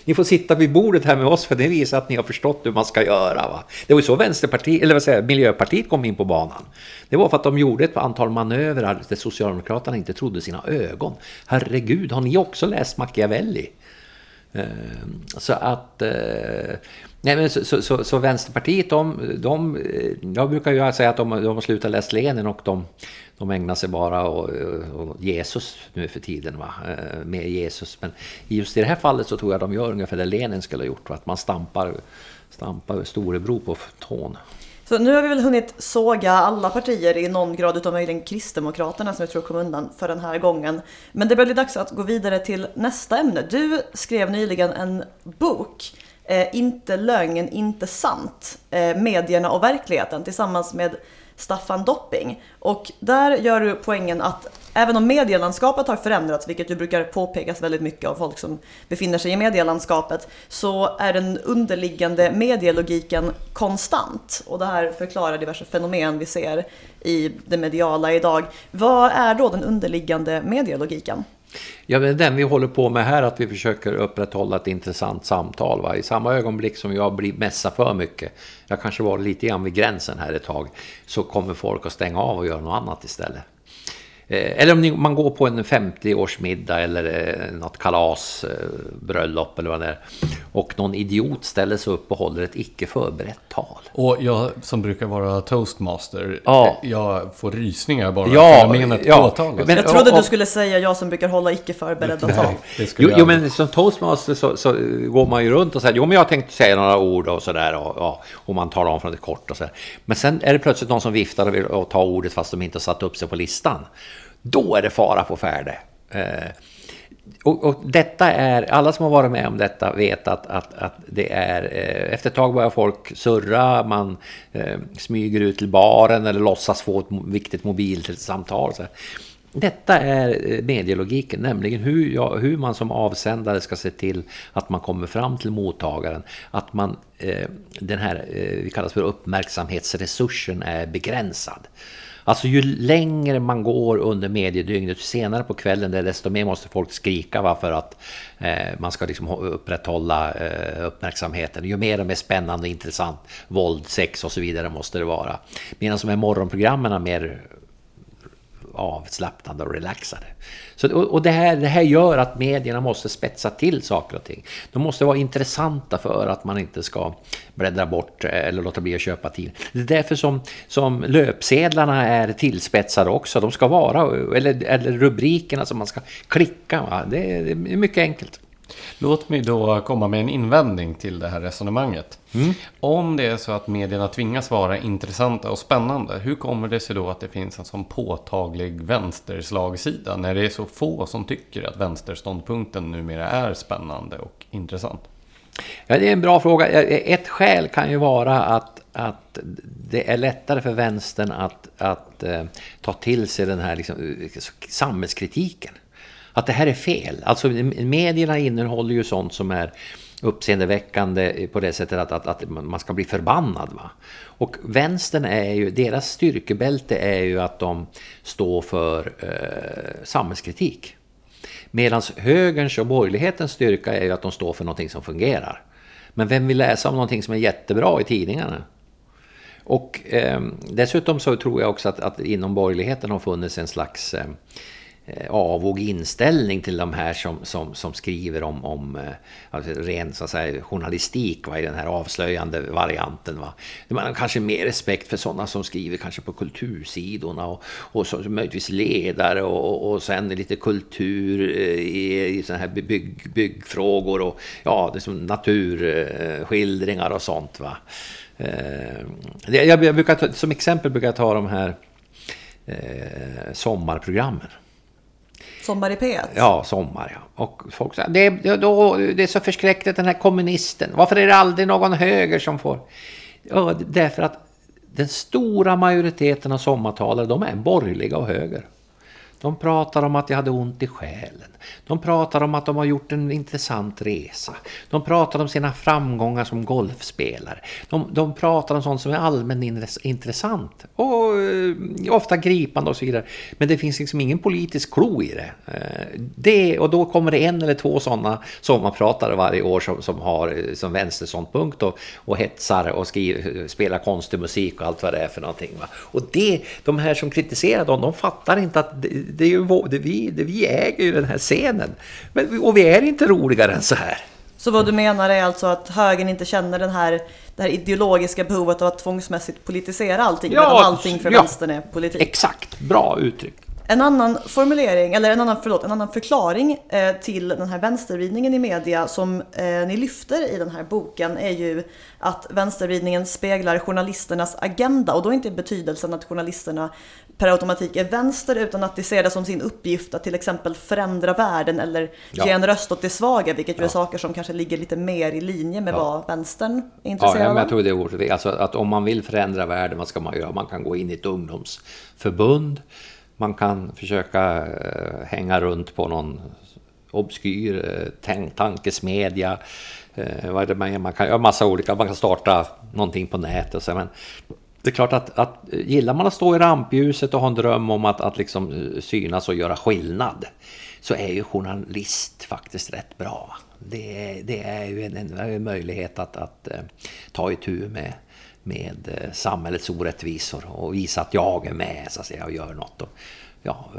Ni får sitta vid bordet här med oss för det visar att ni har förstått hur man ska göra, va? Det var ju så Miljöpartiet kom in på banan. Det var för att de gjorde ett antal manövrar där Socialdemokraterna inte trodde sina ögon. Herregud, har ni också läst Machiavelli? Så att... Nej, men så Vänsterpartiet, jag brukar ju säga att de har slutat läsa Lenin och de ägnar sig bara och Jesus nu för tiden, va? Med Jesus. Men just i det här fallet så tror jag de gör ungefär det Lenin skulle ha gjort, va? Att man stampar storebror på tån. Så nu har vi väl hunnit såga alla partier i någon grad utom möjligen Kristdemokraterna som jag tror kom undan för den här gången. Men det blir väl dags att gå vidare till nästa ämne. Du skrev nyligen en bok, Inte lögn, inte sant, medierna och verkligheten, tillsammans med Staffan Dopping. Och där gör du poängen att även om medielandskapet har förändrats, vilket ju brukar påpekas väldigt mycket av folk som befinner sig i medielandskapet, så är den underliggande medielogiken konstant. Och det här förklarar diverse fenomen vi ser i det mediala idag. Vad är då den underliggande medielogiken? Ja, men den vi håller på med här, att vi försöker upprätthålla ett intressant samtal, va? I samma ögonblick som jag blir mässa för mycket, jag kanske var lite grann vid gränsen här ett tag, så kommer folk att stänga av och göra något annat istället. Eller om man går på en 50-årsmiddag eller något kalas, bröllop eller vad det är, och någon idiot ställer sig upp och håller ett icke förberett tal. Och jag som brukar vara toastmaster, jag får rysningar bara. Men jag trodde du skulle säga jag som brukar hålla icke förberedda tal. Jo, men som toastmaster så går man ju runt och säger, jo men jag tänkte säga några ord och sådär, och man tar om från det kort och sådär. Men sen är det plötsligt någon som viftar och vill ta ordet fast de inte har satt upp sig på listan. Då är det fara på färde. Och detta är, alla som har varit med om detta vet att det är, efter ett tag börjar folk surra, man smyger ut till baren eller låtsas få ett viktigt mobilsamtal. Så detta är medielogiken, nämligen hur man som avsändare ska se till att man kommer fram till mottagaren, att man, den här, vi kallas för uppmärksamhetsresursen, är begränsad. Alltså ju längre man går under mediedygnet, senare på kvällen, desto mer måste folk skrika, va, för att man ska liksom upprätthålla uppmärksamheten. Ju mer de är spännande, intressant, våld, sex och så vidare måste det vara. Medan som är morgonprogrammen är mer avslappnade och relaxade. Så, och det här gör att medierna måste spetsa till saker och ting. De måste vara intressanta för att man inte ska bläddra bort eller låta bli att köpa tid. Det är därför som löpsedlarna är tillspetsade också. De ska vara, eller rubrikerna som man ska klicka. Va? Det är mycket enkelt. Låt mig då komma med en invändning till det här resonemanget. Om det är så att medierna tvingas vara intressanta och spännande, hur kommer det sig då att det finns en sån påtaglig vänsterslagsida när det är så få som tycker att vänsterståndpunkten numera är spännande och intressant? Ja, det är en bra fråga. Ett skäl kan ju vara att det är lättare för vänstern att ta till sig den här liksom samhällskritiken. Att det här är fel. Alltså medierna innehåller ju sånt som är uppseendeväckande på det sättet att man ska bli förbannad, va? Och vänstern är ju, deras styrkebälte är ju att de står för samhällskritik. Medan högerns och borgerlighetens styrka är ju att de står för någonting som fungerar. Men vem vill läsa om någonting som är jättebra i tidningarna? Och dessutom så tror jag också att inom borgerligheten har funnits en slags avog inställning till de här som skriver om alltså ren så att säga, journalistik i den här avslöjande varianten. Va? Man har kanske mer respekt för sådana som skriver kanske på kultursidorna och så, möjligtvis ledare och sen lite kultur i sådana här byggfrågor och ja, det är som naturskildringar och sånt. Va? Jag brukar som exempel ta de här sommarprogrammen. Sommar i P1? Ja, sommar. Ja. Och folk säger, det är så förskräckligt den här kommunisten. Varför är det aldrig någon höger som får? Ja, därför att den stora majoriteten av sommartalare, de är borgerliga och höger. De pratar om att jag hade ont i själen. De pratar om att de har gjort en intressant resa. De pratar om sina framgångar som golfspelare. De pratar om sånt som är allmänt intressant. Och ofta gripande och så vidare. Men det finns liksom ingen politisk klo i det. Och då kommer det en eller två sådana sommarpratare varje år som har som vänsterståndpunkt och hetsar och spelar konstig musik och allt vad det är för någonting. Va? Och de här som kritiserar dem, de fattar inte att det är ju vi äger ju den här scenen. Och vi är inte roligare än så här. Så vad du menar är alltså att högern inte känner det här ideologiska behovet av att tvångsmässigt politisera allting, ja, medan allting för vänstern är politik. Exakt, bra uttryck. En annan formulering, eller en annan förklaring till den här vänstervridningen i media som ni lyfter i den här boken är ju att vänstervridningen speglar journalisternas agenda, och då inte betydelsen att journalisterna per automatik är vänster utan att de ser det som sin uppgift att till exempel förändra världen eller ge en röst åt det svaga, vilket ju är saker som kanske ligger lite mer i linje med vad vänstern är intresserad av. Ja, men jag tror det är ordet. Alltså att om man vill förändra världen, vad ska man göra? Man kan gå in i ett ungdomsförbund. Man kan försöka hänga runt på någon obskyr tankesmedja. Man kan göra massa olika. Man kan starta någonting på nätet och så. Men det är klart att gillar man att stå i rampljuset och ha en dröm om att liksom synas och göra skillnad, så är ju journalist faktiskt rätt bra. Det är ju en möjlighet att ta itu med samhällets orättvisor och visa att jag är med, så att säga, och gör något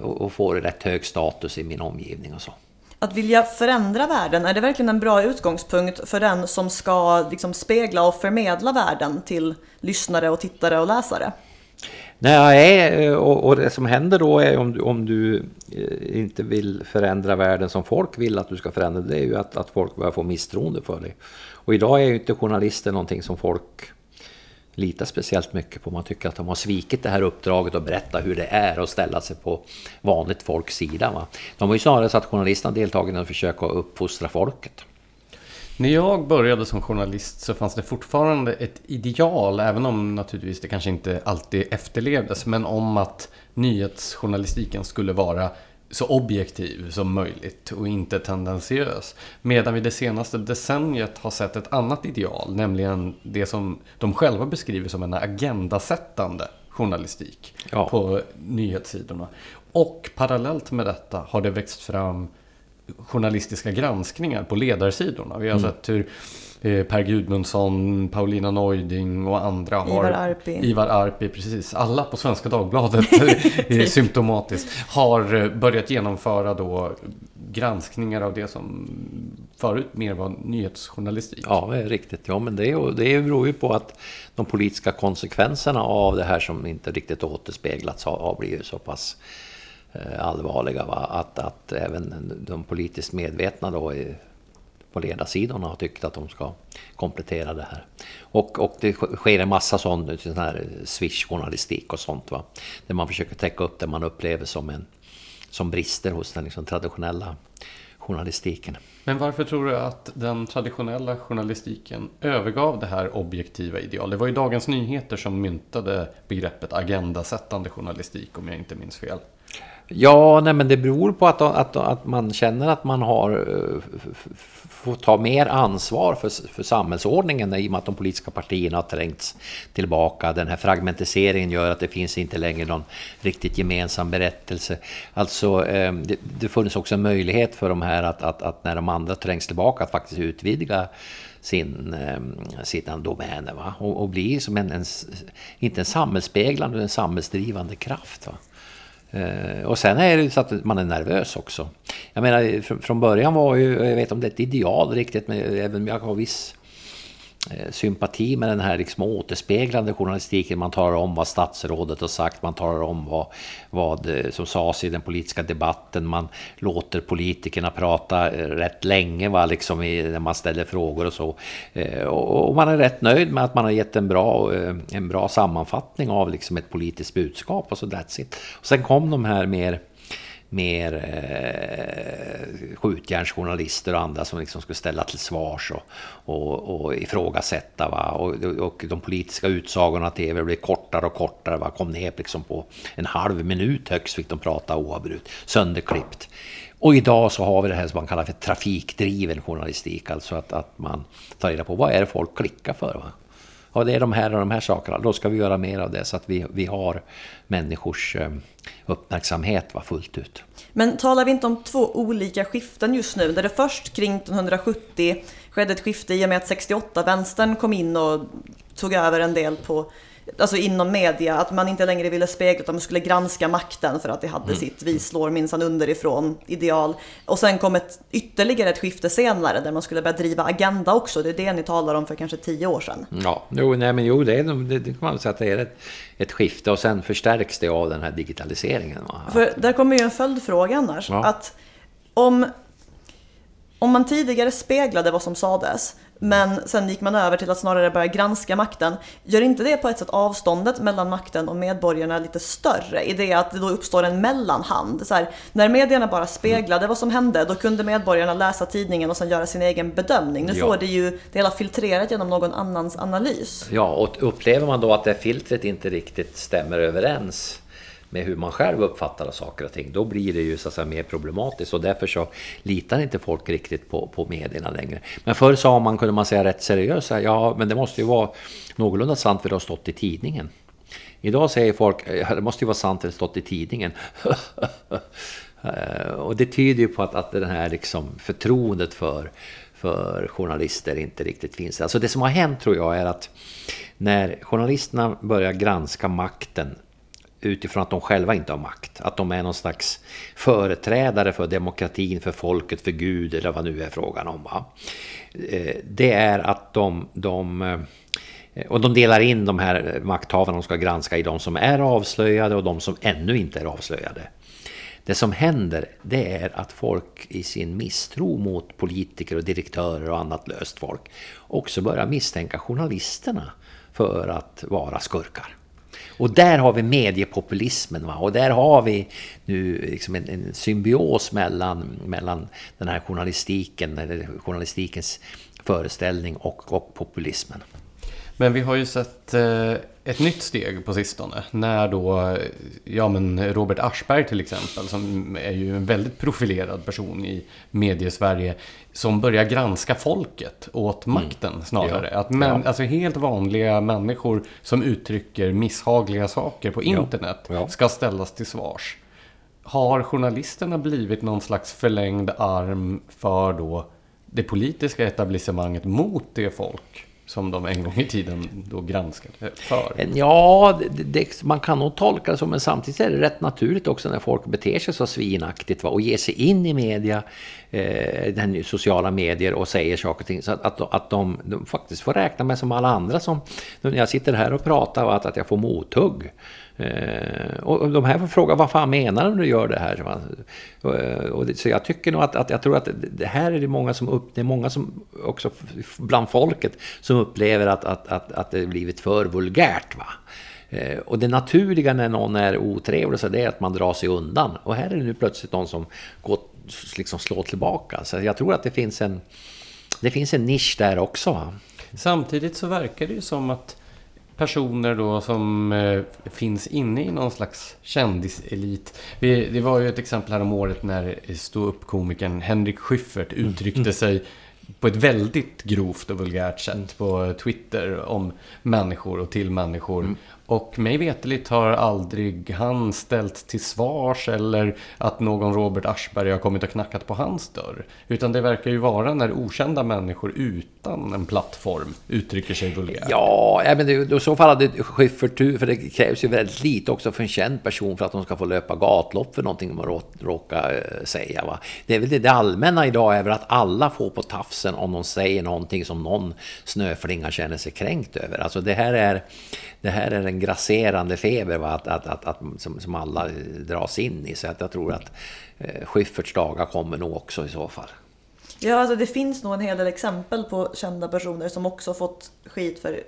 och får rätt hög status i min omgivning och så. Att vilja förändra världen, är det verkligen en bra utgångspunkt för den som ska liksom spegla och förmedla världen till lyssnare och tittare och läsare? Nej, och det som händer då är om du inte vill förändra världen som folk vill att du ska förändra, det är ju att folk börjar få misstroende för dig. Och idag är ju inte journalister någonting som folk litar speciellt mycket på. Man tycker att de har svikit det här uppdraget och berätta hur det är och ställa sig på vanligt folks sida. Va? De har ju snarare så att journalisterna deltagit i att försöka uppfostra folket. När jag började som journalist så fanns det fortfarande ett ideal, även om naturligtvis det kanske inte alltid efterlevdes, men om att nyhetsjournalistiken skulle vara så objektiv som möjligt och inte tendentiös. Medan vi det senaste decenniet har sett ett annat ideal, nämligen det som de själva beskriver som en agendasättande journalistik på nyhetssidorna. Och parallellt med detta har det växt fram journalistiska granskningar på ledarsidorna. Vi har sett hur Per Gudmundsson, Paulina Neuding och andra Ivar Arpi, precis, alla på Svenska Dagbladet symptomatiskt har börjat genomföra då granskningar av det som förut mer var nyhetsjournalistik. Ja, det är riktigt. Ja, men det beror ju på att de politiska konsekvenserna av det här som inte riktigt återspeglats har blivit så pass allvarliga, va? Att även de politiskt medvetna då på ledarsidorna har tyckt att de ska komplettera det här. Och det sker en massa sån här swishjournalistik och sånt, va? Där man försöker täcka upp det man upplever som brister hos den liksom traditionella journalistiken. Men varför tror du att den traditionella journalistiken övergav det här objektiva ideal? Det var ju Dagens Nyheter som myntade begreppet agendasättande journalistik, om jag inte minns fel. Ja, nej, men det beror på att man känner att man får ta mer ansvar för samhällsordningen, i och med att de politiska partierna har trängts tillbaka. Den här fragmentiseringen gör att det finns inte längre någon riktigt gemensam berättelse. Alltså, det funnits också en möjlighet för de här att när de andra trängs tillbaka att faktiskt utvidga sina domäner, va? Och bli som inte en samhällsspeglande, en samhällsdrivande kraft, va? Och sen är det så att man är nervös också. Jag menar, från början var ju, jag vet om det är ett ideal riktigt, men även jag har viss sympati med den här liksom återspeglande journalistiken. Man talar om vad statsrådet har sagt, man talar om vad som sades i den politiska debatten, man låter politikerna prata rätt länge liksom när man ställer frågor och så. Och man är rätt nöjd med att man har gett en bra sammanfattning av liksom ett politiskt budskap och så, that's it. Och sen kom de här mer skjutjärnsjournalister och andra som liksom skulle ställa till svars och ifrågasätta, va? Och de politiska utsagorna tv blev kortare och kortare, va? Kom ner liksom på en halv minut högst, fick de prata oavbrut, sönderklippt. Och idag så har vi det här som man kallar för trafikdriven journalistik, alltså att man tar reda på vad är det folk klickar för, va? Ja, det är de här och de här sakerna. Då ska vi göra mer av det så att vi har människors uppmärksamhet, va, fullt ut. Men talar vi inte om två olika skiften just nu? Där det först kring 1970 skedde ett skifte i och med att 68 vänstern kom in och tog över en del på, alltså inom media, att man inte längre ville spegla utan man skulle granska makten för att det hade sitt vi slår minsann underifrån ideal. Och sen kom ytterligare ett skifte senare där man skulle börja driva agenda också. Det är det ni talar om för kanske 10 år sedan. Ja, det kan man säga att det är ett skifte, och sen förstärks det av den här digitaliseringen. För där kommer ju en följdfråga annars, ja. Att om man tidigare speglade vad som sades, men sen gick man över till att snarare börja granska makten. Gör inte det på ett sätt avståndet mellan makten och medborgarna lite större? I det att det då uppstår en mellanhand. Så här, när medierna bara speglade vad som hände, då kunde medborgarna läsa tidningen och sen göra sin egen bedömning. Nu får det ju det hela filtrerat genom någon annans analys. Ja, och upplever man då att det filtret inte riktigt stämmer överens med hur man själv uppfattar saker och ting, då blir det ju så att säga mer problematiskt, och därför så litar inte folk riktigt på medierna längre. Men förr sa man, kunde man säga rätt seriöst, ja, men det måste ju vara någorlunda sant för det har stått i tidningen. Idag säger folk, det måste ju vara sant för det har stått i tidningen. Och det tyder ju på att den här liksom förtroendet för journalister inte riktigt finns. Alltså det som har hänt, tror jag, är att när journalisterna börjar granska makten utifrån att de själva inte har makt, att de är någon slags företrädare för demokratin, för folket, för Gud eller vad nu är frågan om, va? Det är att de delar in de här makthavarna de ska granska i de som är avslöjade och de som ännu inte är avslöjade. Det som händer, det är att folk i sin misstro mot politiker och direktörer och annat löst folk också börjar misstänka journalisterna för att vara skurkar. Och där har vi mediepopulismen, va? Och där har vi nu liksom en symbios mellan den här journalistiken eller journalistikens föreställning och populismen. Men vi har ju sett ett nytt steg på sistone när då, ja, men Robert Aschberg till exempel, som är ju en väldigt profilerad person i mediesverige, som börjar granska folket åt makten snarare. Ja. Alltså helt vanliga människor som uttrycker misshagliga saker på internet ska ställas till svars. Har journalisterna blivit någon slags förlängd arm för då det politiska etablissemanget mot det folk som de en gång i tiden då granskade för? Ja, man kan nog tolka det som, men samtidigt är det rätt naturligt också när folk beter sig så svinaktigt, va, och ger sig in i media, den sociala medier, och säger saker och ting, så att de faktiskt får räkna med som alla andra, som när jag sitter här och pratar, va, att jag får mothugg. Och de här får fråga, vad fan menar du gör det här? Så jag tycker nog att jag tror att det här är det många som också bland folket som upplever att det blivit för vulgärt, va? Och det naturliga när någon är otrevlig så det är att man drar sig undan, och här är det nu plötsligt någon som liksom slår tillbaka, så jag tror att det finns en nisch där också, va? Samtidigt så verkar det ju som att personer då som finns inne i någon slags kändiselit. Det var ju ett exempel här om året när ståuppkomikern Henrik Schyffert uttryckte sig på ett väldigt grovt och vulgärt sätt på Twitter om människor och till människor. Och mig veteligt har aldrig han ställt till svars eller att någon Robert Aschberg har kommit och knackat på hans dörr. Utan det verkar ju vara när okända människor utan en plattform uttrycker sig vulgärt. Ja, men i så fall hade Schyffert, för det krävs ju väldigt lite också för en känd person för att de ska få löpa gatlopp för någonting de råkar säga. Va? Det är väl det allmänna idag är att alla får på tafsen om de säger någonting som någon snöflinga känner sig kränkt över. Alltså det här är en grasserande feber, va? Som alla dras in i. Så att jag tror att Schyfferts dagar kommer nog också i så fall. Ja, alltså det finns nog en hel del exempel på kända personer som också fått skit för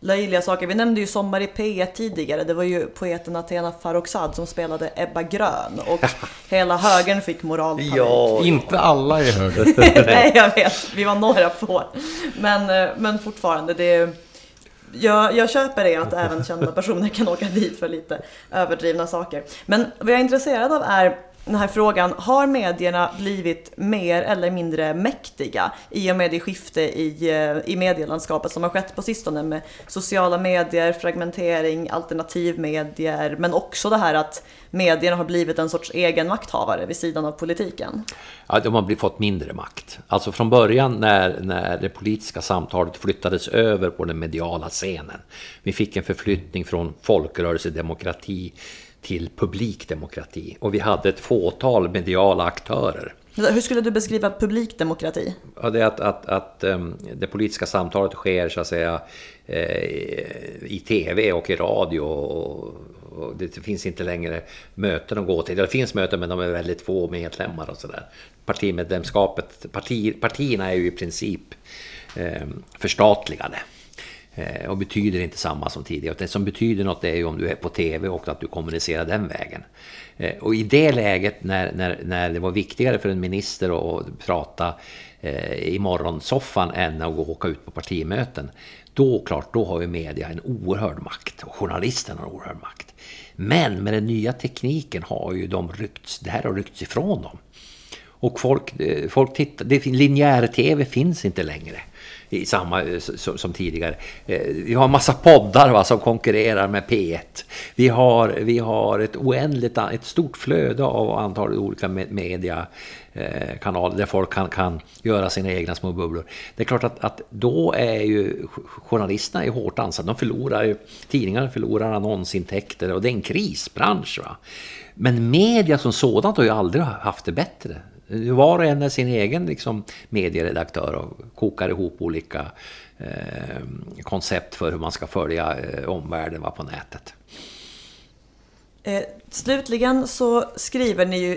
löjliga saker. Vi nämnde ju Sommar i P1 tidigare. Det var ju poeten Athena Farrokhzad som spelade Ebba Grön. Och hela högern fick moralpanik. Ja, inte alla i högern. Nej, jag vet. Vi var några få. Men fortfarande, det är... Jag köper det att även kända personer kan åka dit för lite överdrivna saker. Men vad jag är intresserad av är den här frågan: har medierna blivit mer eller mindre mäktiga i och med det skifte i medielandskapet som har skett på sistone med sociala medier, fragmentering, alternativmedier, men också det här att medierna har blivit en sorts egen makthavare vid sidan av politiken? Ja, de har fått mindre makt. Alltså från början när det politiska samtalet flyttades över på den mediala scenen. Vi fick en förflyttning från folkrörelsedemokrati till publikdemokrati. Och vi hade ett fåtal mediala aktörer. Hur skulle du beskriva publikdemokrati? Ja, det är att det politiska samtalet sker så att säga i tv och i radio, och det finns inte längre möten att gå till. Det finns möten men de är väldigt få medlemmar och sådär. Partimedlemskapet, partierna är ju i princip förstatligade. Och betyder inte samma som tidigare. Det som betyder något är ju om du är på tv och att du kommunicerar den vägen. Och i det läget när det var viktigare för en minister att prata i morgonsoffan än att åka ut på partimöten, då har ju media en oerhörd makt och journalisten har en oerhörd makt. Men med den nya tekniken har ju de ryckts ifrån dem. Och folk tittar, linjär tv finns inte längre i samma som tidigare. Vi har en massa poddar, va, som konkurrerar med P1. Vi har ett oändligt, ett stort flöde av antal olika mediekanaler där folk kan göra sina egna små bubblor. Det är klart att då är ju journalisterna är hårt ansatta. De förlorar ju, tidningar förlorar annonsintäkter och det är en krisbransch, va. Men media som sådant har ju aldrig haft det bättre. Var och en är sin egen liksom medieredaktör och kokar ihop olika koncept för hur man ska följa omvärlden, va, på nätet. Slutligen så skriver ni ju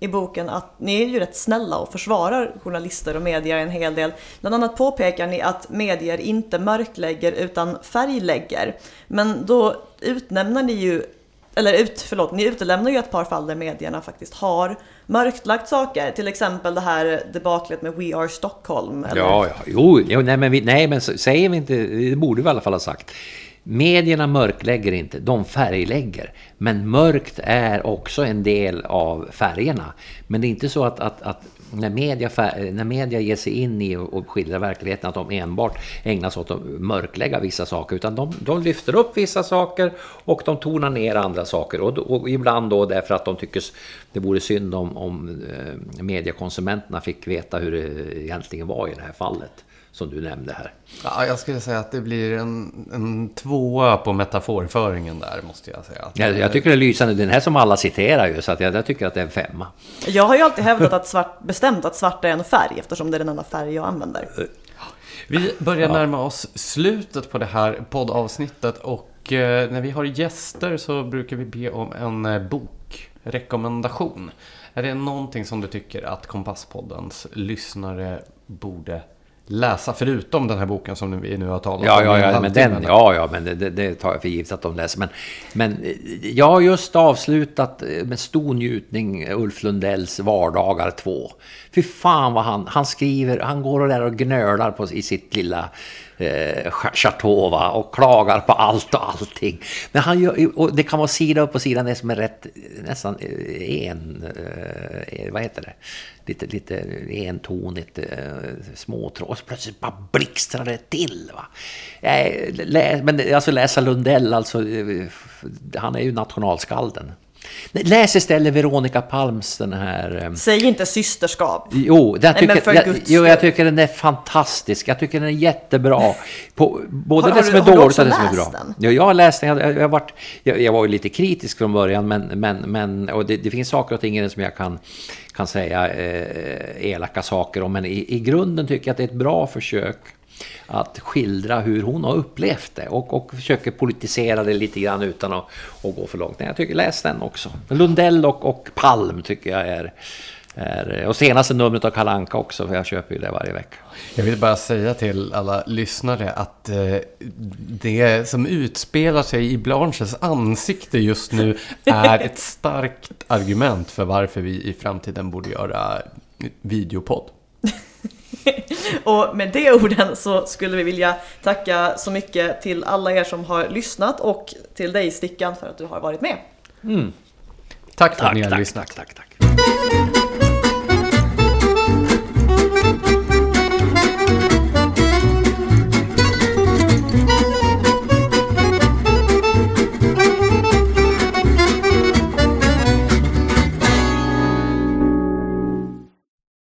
i boken att ni är ju rätt snälla och försvarar journalister och medier en hel del. Bland annat påpekar ni att medier inte mörklägger utan färglägger. Men då utnämner ni ju ni utelämnar ju ett par fall där medierna faktiskt har mörklagt saker. Till exempel det här debaklet med We Are Stockholm. Eller? Ja, säger vi inte, det borde vi i alla fall ha sagt. Medierna mörklägger inte, de färglägger. Men mörkt är också en del av färgerna. Men det är inte så att när media ger sig in i och skildrar verkligheten att de enbart ägnas åt att mörklägga vissa saker, utan de lyfter upp vissa saker och de tonar ner andra saker, och ibland då därför att de tycker det vore synd om mediekonsumenterna fick veta hur det egentligen var i det här fallet som du nämnde här. Ja, jag skulle säga att det blir en tvåa på metaforföringen där, måste jag säga. Ja, jag tycker det är lysande. Den här som alla citerar ju, så att jag tycker att det är en femma. Jag har ju alltid hävdat att svart är en färg, eftersom det är den enda färg jag använder. Vi börjar närma oss slutet på det här poddavsnittet, och när vi har gäster så brukar vi be om en bokrekommendation. Är det någonting som du tycker att Kompasspoddens lyssnare borde läsa förutom den här boken som vi nu har talat om? Men det tar jag för givet att de läser. Men jag har just avslutat med stor njutning Ulf Lundells Vardagar 2. Fy fan vad han skriver, han går och gnölar i sitt lilla Chartova och klagar på allt och allting. Men han gör, och det kan vara sida upp och sida ner som är rätt nästan lite entonigt småtrås. Plötsligt bara blixtrar det till, va. Men alltså läsa Lundell, alltså han är ju nationalskalden. Läs istället Veronica Palms den här... Säg inte systerskap. Jo, jag tycker den är fantastisk. Jag tycker den är jättebra. På, både det som är dåligt och det som är bra. Ja, jag har läst den. Jag var ju lite kritisk från början, men och det finns saker och ting i den som jag kan säga elaka saker om. Men i grunden tycker jag att det är ett bra försök att skildra hur hon har upplevt det och försöker politisera det lite grann utan att gå för långt. Nej, jag tycker läs den också. Lundell och Palm tycker jag är och senaste numret av Kalle Anka också, för jag köper ju det varje vecka. Jag vill bara säga till alla lyssnare att det som utspelar sig i Blanches ansikte just nu är ett starkt argument för varför vi i framtiden borde göra videopodd. Och med det orden så skulle vi vilja tacka så mycket till alla er som har lyssnat och till dig Stickan för att du har varit med. Mm. Tack för att ni har lyssnat. Tack.